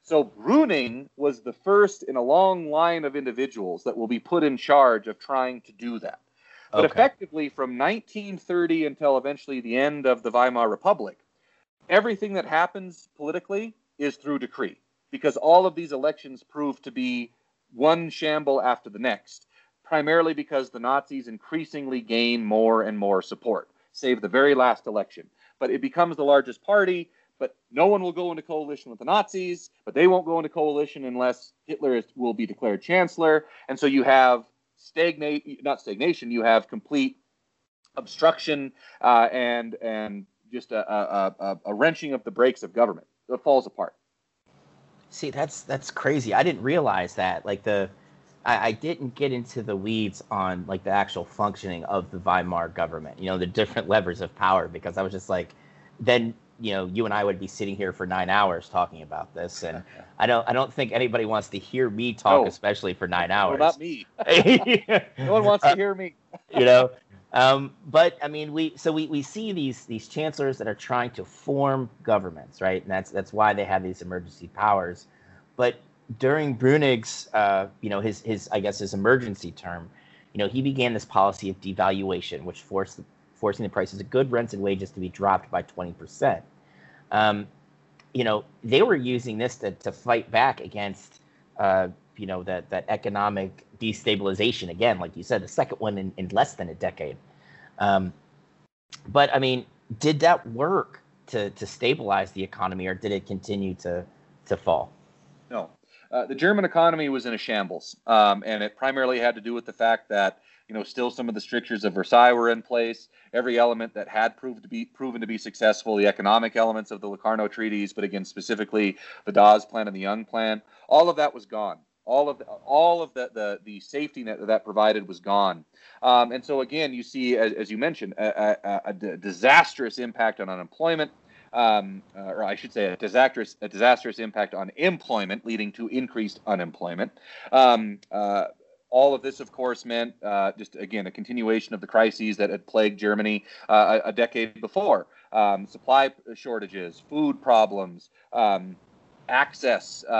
So Brüning was the first in a long line of individuals that will be put in charge of trying to do that. But okay. Effectively, from nineteen thirty until eventually the end of the Weimar Republic, everything that happens politically is through decree, because all of these elections prove to be one shamble after the next, primarily because the Nazis increasingly gain more and more support, save the very last election. But it becomes the largest party, but no one will go into coalition with the Nazis, but they won't go into coalition unless Hitler is, will be declared chancellor. And so you have stagnate, not stagnation, you have complete obstruction uh, and, and just a, a, a, a wrenching of the brakes of government. It falls apart. See, that's that's crazy. I didn't realize that. Like the, I, I didn't get into the weeds on like the actual functioning of the Weimar government. You know, the different levers of power, because I was just like, then you know, you and I would be sitting here for nine hours talking about this, and I don't I don't think anybody wants to hear me talk, no. especially for nine hours. Well, not me. No one wants to hear me. You know, um, but I mean, we so we we see these these chancellors that are trying to form governments, right? And that's that's why they have these emergency powers. But during Brüning's, uh, you know, his his I guess his emergency term, you know, he began this policy of devaluation, which forced the forcing the prices of good rents and wages to be dropped by twenty percent. Um, you know, they were using this to, to fight back against, uh, you know, that, that economic destabilization. Again, like you said, the second one in, in less than a decade. Um, but, I mean, did that work to, to stabilize the economy, or did it continue to, to fall? No. Uh, the German economy was in a shambles, um, and it primarily had to do with the fact that you know, still some of the strictures of Versailles were in place. Every element that had proved to be proven to be successful, the economic elements of the Locarno Treaties, but again, specifically the Dawes Plan and the Young Plan, all of that was gone. All of the, all of the, the, the safety net that that provided was gone. Um, and so again, you see, as, as you mentioned, a, a, a d- disastrous impact on unemployment, um, uh, or I should say a disastrous, a disastrous impact on employment, leading to increased unemployment. Um, uh, All of this, of course, meant uh, just, again, a continuation of the crises that had plagued Germany uh, a, a decade before. Um, supply shortages, food problems, um, access uh,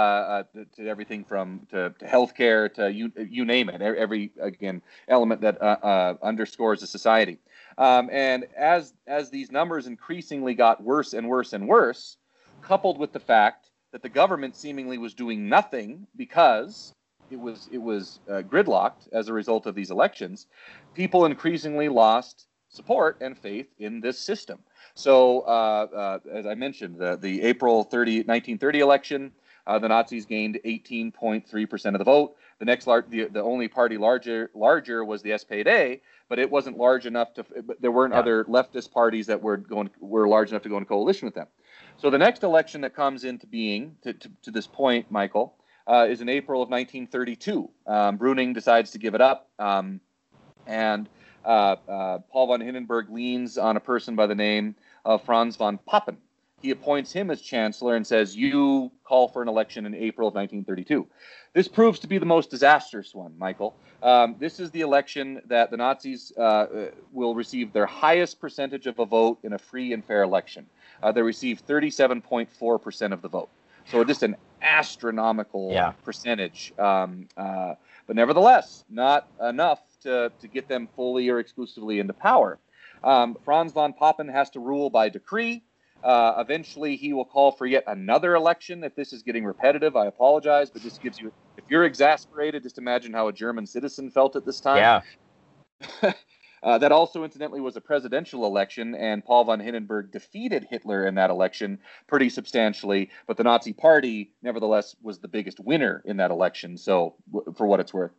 uh, to everything from to, to healthcare to you, you name it, every, again, element that uh, uh, underscores a society. Um, and as, as these numbers increasingly got worse and worse and worse, coupled with the fact that the government seemingly was doing nothing because It was it was uh, gridlocked as a result of these elections, people increasingly lost support and faith in this system. So, uh, uh, as I mentioned, the, the April thirtieth, nineteen thirty election, uh, the Nazis gained eighteen point three percent of the vote. The next large, the, the only party larger larger was the S P D, but it wasn't large enough to. But there weren't yeah. other leftist parties that were going were large enough to go into coalition with them. So the next election that comes into being to to, to this point, Michael. Uh, is in April of nineteen thirty-two. Um, Brüning decides to give it up, um, and uh, uh, Paul von Hindenburg leans on a person by the name of Franz von Papen. He appoints him as chancellor and says, you call for an election in April of nineteen thirty-two. This proves to be the most disastrous one, Michael. Um, this is the election that the Nazis uh, will receive their highest percentage of a vote in a free and fair election. Uh, they receive thirty-seven point four percent of the vote. So just an astronomical yeah. percentage. Um, uh, but nevertheless, not enough to, to get them fully or exclusively into power. Um, Franz von Papen has to rule by decree. Uh, eventually, he will call for yet another election. If this is getting repetitive, I apologize. But this gives you, if you're exasperated, just imagine how a German citizen felt at this time. Yeah. Uh, that also, incidentally, was a presidential election, and Paul von Hindenburg defeated Hitler in that election pretty substantially. But the Nazi Party, nevertheless, was the biggest winner in that election, so w- for what it's worth.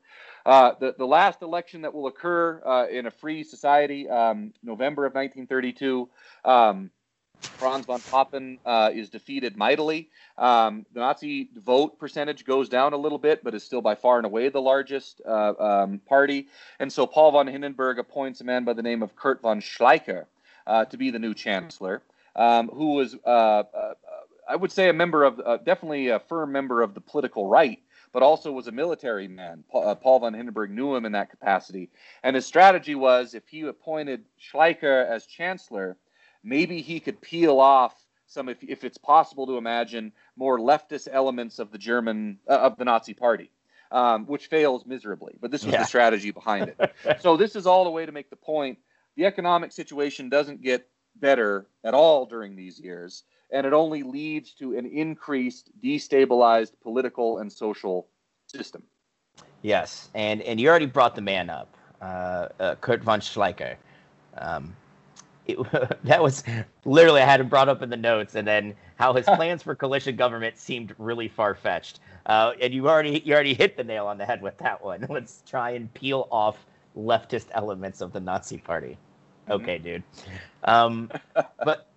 Uh, the, the last election that will occur uh, in a free society, um, November of nineteen thirty-two, um, Franz von Papen uh, is defeated mightily. Um, the Nazi vote percentage goes down a little bit, but is still by far and away the largest uh, um, party. And so Paul von Hindenburg appoints a man by the name of Kurt von Schleicher uh, to be the new chancellor, um, who was, uh, uh, I would say, a member of, uh, definitely a firm member of the political right, but also was a military man. Paul von Hindenburg knew him in that capacity. And his strategy was, if he appointed Schleicher as chancellor, maybe he could peel off some, if, if it's possible to imagine, more leftist elements of the German, uh, of the Nazi Party, um, which fails miserably. But this was yeah. the strategy behind it. So this is all the way to make the point. The economic situation doesn't get better at all during these years, and it only leads to an increased, destabilized political and social system. Yes, and, and you already brought the man up, uh, uh, Kurt von Schleicher. Um It, that was literally I had him brought up in the notes, and then how his plans for coalition government seemed really far-fetched. Uh, and you already you already hit the nail on the head with that one. Let's try and peel off leftist elements of the Nazi Party. Okay, dude. Um, but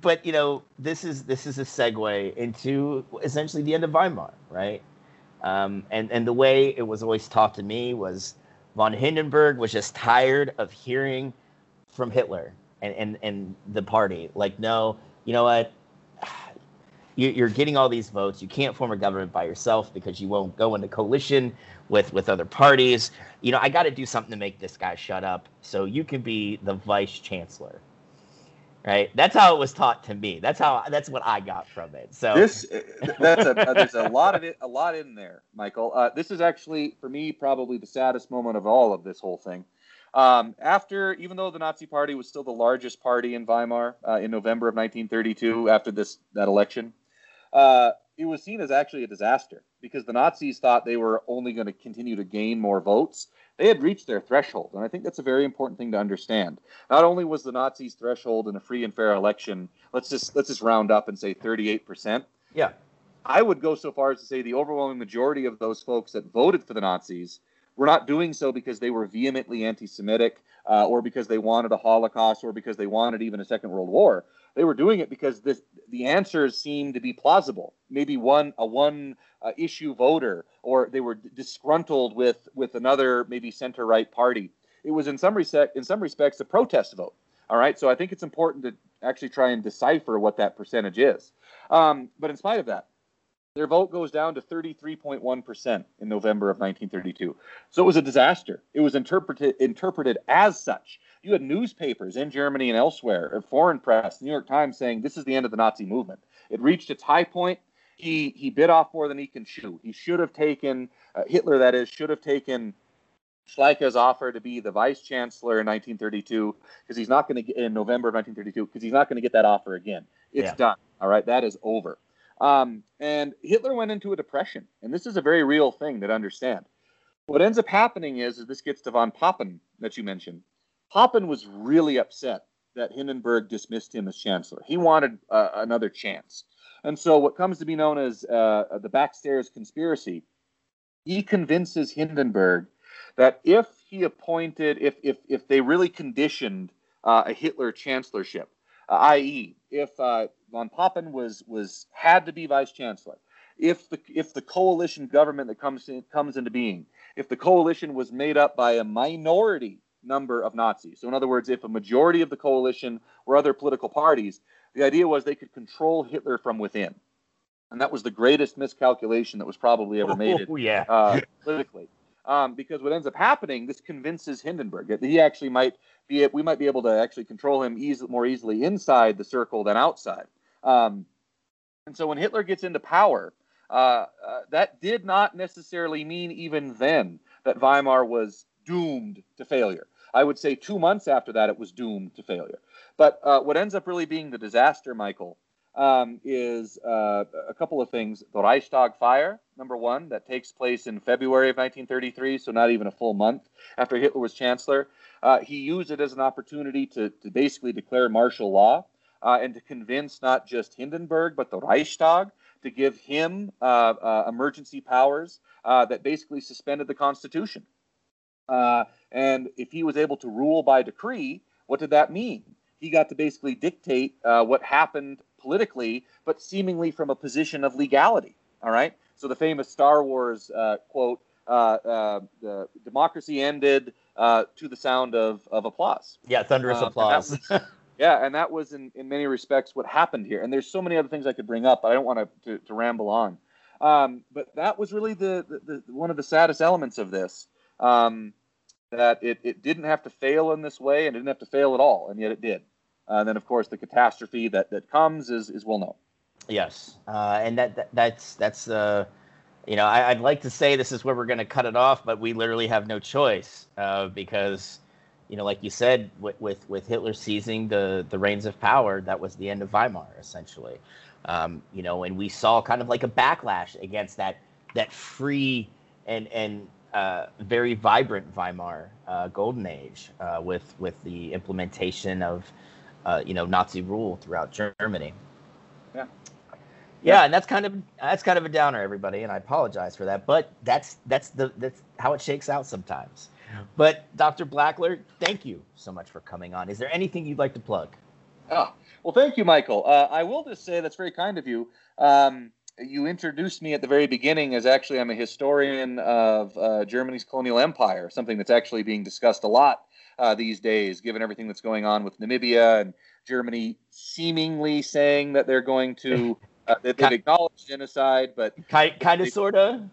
but you know this is this is a segue into essentially the end of Weimar, right? Um, and and the way it was always taught to me was von Hindenburg was just tired of hearing from Hitler. And, and and the party, like, no, you know what, you, you're getting all these votes. You can't form a government by yourself because you won't go into coalition with, with other parties. You know, I got to do something to make this guy shut up so you can be the vice chancellor, right? That's how it was taught to me. That's how that's what I got from it. So this that's a, there's a lot of it, a lot in there, Michael. Uh, this is actually for me probably the saddest moment of all of this whole thing. Um, after, even though the Nazi Party was still the largest party in Weimar uh, in November of nineteen thirty-two, after this that election, uh, it was seen as actually a disaster because the Nazis thought they were only going to continue to gain more votes. They had reached their threshold, and I think that's a very important thing to understand. Not only was the Nazis' threshold in a free and fair election, let's just let's just round up and say thirty-eight percent. Yeah, I would go so far as to say the overwhelming majority of those folks that voted for the Nazis were not doing so because they were vehemently anti-Semitic uh, or because they wanted a Holocaust or because they wanted even a Second World War. They were doing it because this, the answers seemed to be plausible. Maybe one a one-issue uh, voter, or they were disgruntled with, with another maybe center-right party. It was in some, rese- in some respects a protest vote. All right, so I think it's important to actually try and decipher what that percentage is. Um, but in spite of that, their vote goes down to thirty-three point one percent in November of nineteen thirty-two. So it was a disaster. It was interpreted interpreted as such. You had newspapers in Germany and elsewhere, foreign press, the New York Times, saying this is the end of the Nazi movement. It reached its high point. He he bit off more than he can chew. He should have taken, uh, Hitler that is, should have taken Schleicher's offer to be the vice chancellor in nineteen thirty-two, because he's not going to, in November of nineteen thirty-two, because he's not going to get that offer again. It's yeah. done. All right, that is over. Um, and Hitler went into a depression, and this is a very real thing to understand. What ends up happening is, is this gets to von Papen that you mentioned. Papen was really upset that Hindenburg dismissed him as chancellor. He wanted uh, another chance. And so what comes to be known as uh, the backstairs conspiracy, he convinces Hindenburg that if he appointed, if, if, if they really conditioned uh, a Hitler chancellorship, uh, that is, if uh, von Papen was was had to be vice chancellor, if the if the coalition government that comes in, comes into being, if the coalition was made up by a minority number of Nazis, so in other words, if a majority of the coalition were other political parties, the idea was they could control Hitler from within, and that was the greatest miscalculation that was probably ever made oh, yeah. uh, politically. Um, because what ends up happening, this convinces Hindenburg that he actually might be, we might be able to actually control him easy, more easily inside the circle than outside. Um, and so when Hitler gets into power, uh, uh, that did not necessarily mean even then that Weimar was doomed to failure. I would say two months after that, it was doomed to failure. But uh, what ends up really being the disaster, Michael, um, is uh, a couple of things. The Reichstag fire, number one, that takes place in February of nineteen thirty-three, so not even a full month after Hitler was chancellor. Uh, he used it as an opportunity to, to basically declare martial law uh, and to convince not just Hindenburg, but the Reichstag to give him uh, uh, emergency powers uh, that basically suspended the Constitution. Uh, and if he was able to rule by decree, what did that mean? He got to basically dictate uh, what happened politically, but seemingly from a position of legality. All right. So the famous Star Wars uh, quote, uh, uh, the democracy ended uh, to the sound of, of applause. Yeah. Thunderous um, applause. And was, yeah. And that was in, in many respects what happened here. And there's so many other things I could bring up, but I don't want to, to ramble on. Um, but that was really the, the, the one of the saddest elements of this. Um, that it, it didn't have to fail in this way, and it didn't have to fail at all, and yet it did. Uh, and then, of course, the catastrophe that, that comes is, is well known. Yes, uh, and that, that that's, that's uh, you know, I, I'd like to say this is where we're going to cut it off, but we literally have no choice uh, because, you know, like you said, with, with, with Hitler seizing the, the reins of power, that was the end of Weimar, essentially. Um, you know, and we saw kind of like a backlash against that, that free and and – Uh, very vibrant Weimar uh, Golden Age uh, with with the implementation of uh, you know Nazi rule throughout Germany. Yeah, yeah, yeah, and that's kind of that's kind of a downer, everybody, and I apologize for that. But that's that's the that's how it shakes out sometimes. But Doctor Blackler, thank you so much for coming on. Is there anything you'd like to plug? Oh, well, thank you, Michael. Uh, I will just say that's very kind of you. Um, You introduced me at the very beginning as actually I'm a historian of uh, Germany's colonial empire, something that's actually being discussed a lot uh, these days, given everything that's going on with Namibia and Germany seemingly saying that they're going to uh, that they've acknowledged genocide, but kind of sorta,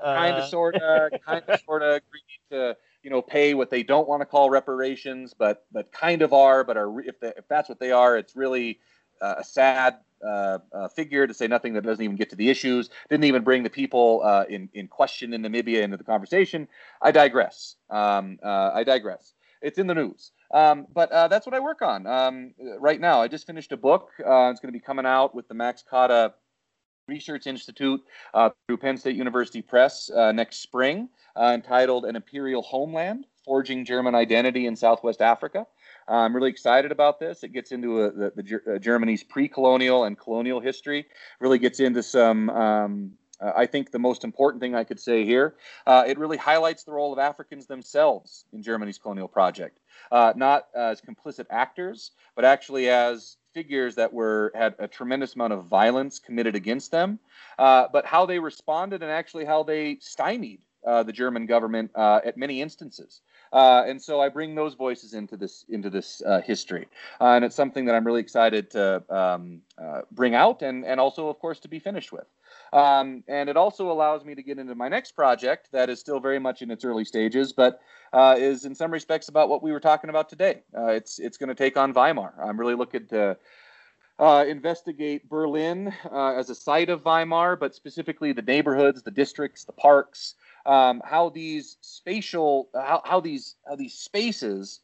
kind of sorta, kind of sorta agreed to you know pay what they don't want to call reparations, but but kind of are, but are if they, if that's what they are, it's really uh, a sad. Uh, uh, figure to say nothing that doesn't even get to the issues, didn't even bring the people uh, in, in question in Namibia into the conversation. I digress. Um, uh, I digress. It's in the news. Um, but uh, that's what I work on um, right now. I just finished a book. Uh, it's going to be coming out with the Max Cotta Research Institute uh, through Penn State University Press uh, next spring, uh, entitled An Imperial Homeland, Forging German Identity in Southwest Africa. I'm really excited about this. It gets into a, the, the uh, Germany's pre-colonial and colonial history. Really gets into some, um, uh, I think, the most important thing I could say here. Uh, it really highlights the role of Africans themselves in Germany's colonial project, uh, not as complicit actors, but actually as figures that were had a tremendous amount of violence committed against them, uh, but how they responded and actually how they stymied uh, the German government uh, at many instances. Uh, and so I bring those voices into this into this uh, history, uh, and it's something that I'm really excited to um, uh, bring out, and and also, of course, to be finished with. Um, and it also allows me to get into my next project that is still very much in its early stages, but uh, is in some respects about what we were talking about today. Uh, it's it's going to take on Weimar. I'm really looking to uh, investigate Berlin uh, as a site of Weimar, but specifically the neighborhoods, the districts, the parks. Um, how these spatial, how, how these how these spaces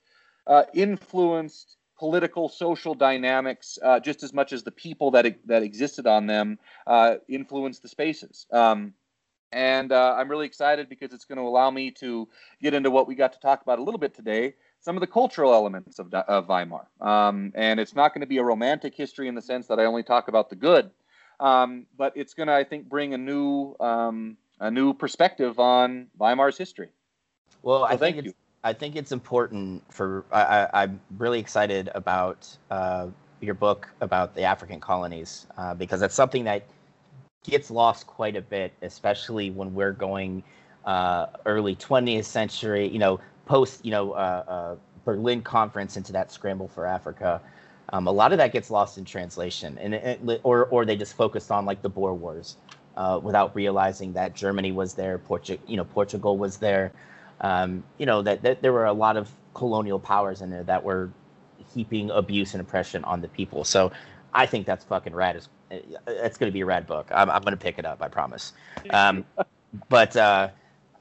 uh, influenced political, social dynamics uh, just as much as the people that that existed on them uh, influenced the spaces. Um, and uh, I'm really excited because it's going to allow me to get into what we got to talk about a little bit today, some of the cultural elements of, of Weimar. Um, and it's not going to be a romantic history in the sense that I only talk about the good, um, but it's going to, I think, bring a new... Um, a new perspective on Weimar's history. Well, so I think it's, I think it's important for, I, I, I'm really excited about uh, your book about the African colonies, uh, because that's something that gets lost quite a bit, especially when we're going uh, early twentieth century, you know, post, you know, uh, uh, Berlin Conference into that scramble for Africa. Um, a lot of that gets lost in translation, and it, or, or they just focused on like the Boer Wars. Uh, without realizing that Germany was there, Portu- you know, Portugal was there, um, you know, that, that there were a lot of colonial powers in there that were heaping abuse and oppression on the people. So I think that's fucking rad. It's, it's going to be a rad book. I'm, I'm going to pick it up, I promise. Um, but uh,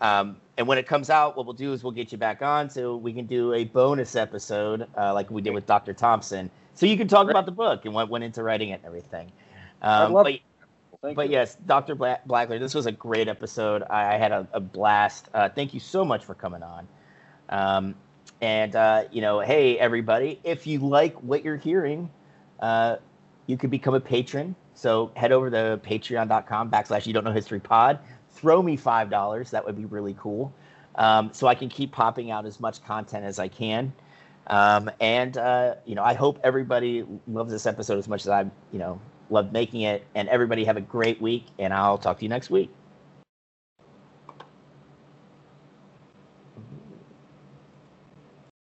um, And when it comes out, what we'll do is we'll get you back on so we can do a bonus episode uh, like we did with Doctor Thompson. So you can talk about the book and what went into writing it and everything. Um, I love but, it. Thank but you. Yes, Doctor Bla- Blackler, this was a great episode. I, I had a, a blast. Uh, thank you so much for coming on. Um, and, uh, you know, hey, everybody, if you like what you're hearing, uh, you could become a patron. So head over to patreon.com backslash you don't know history pod. Throw me five dollars. That would be really cool. Um, so I can keep popping out as much content as I can. Um, and, uh, you know, I hope everybody loves this episode as much as I, you know, loved making it. And everybody have a great week, and I'll talk to you next week.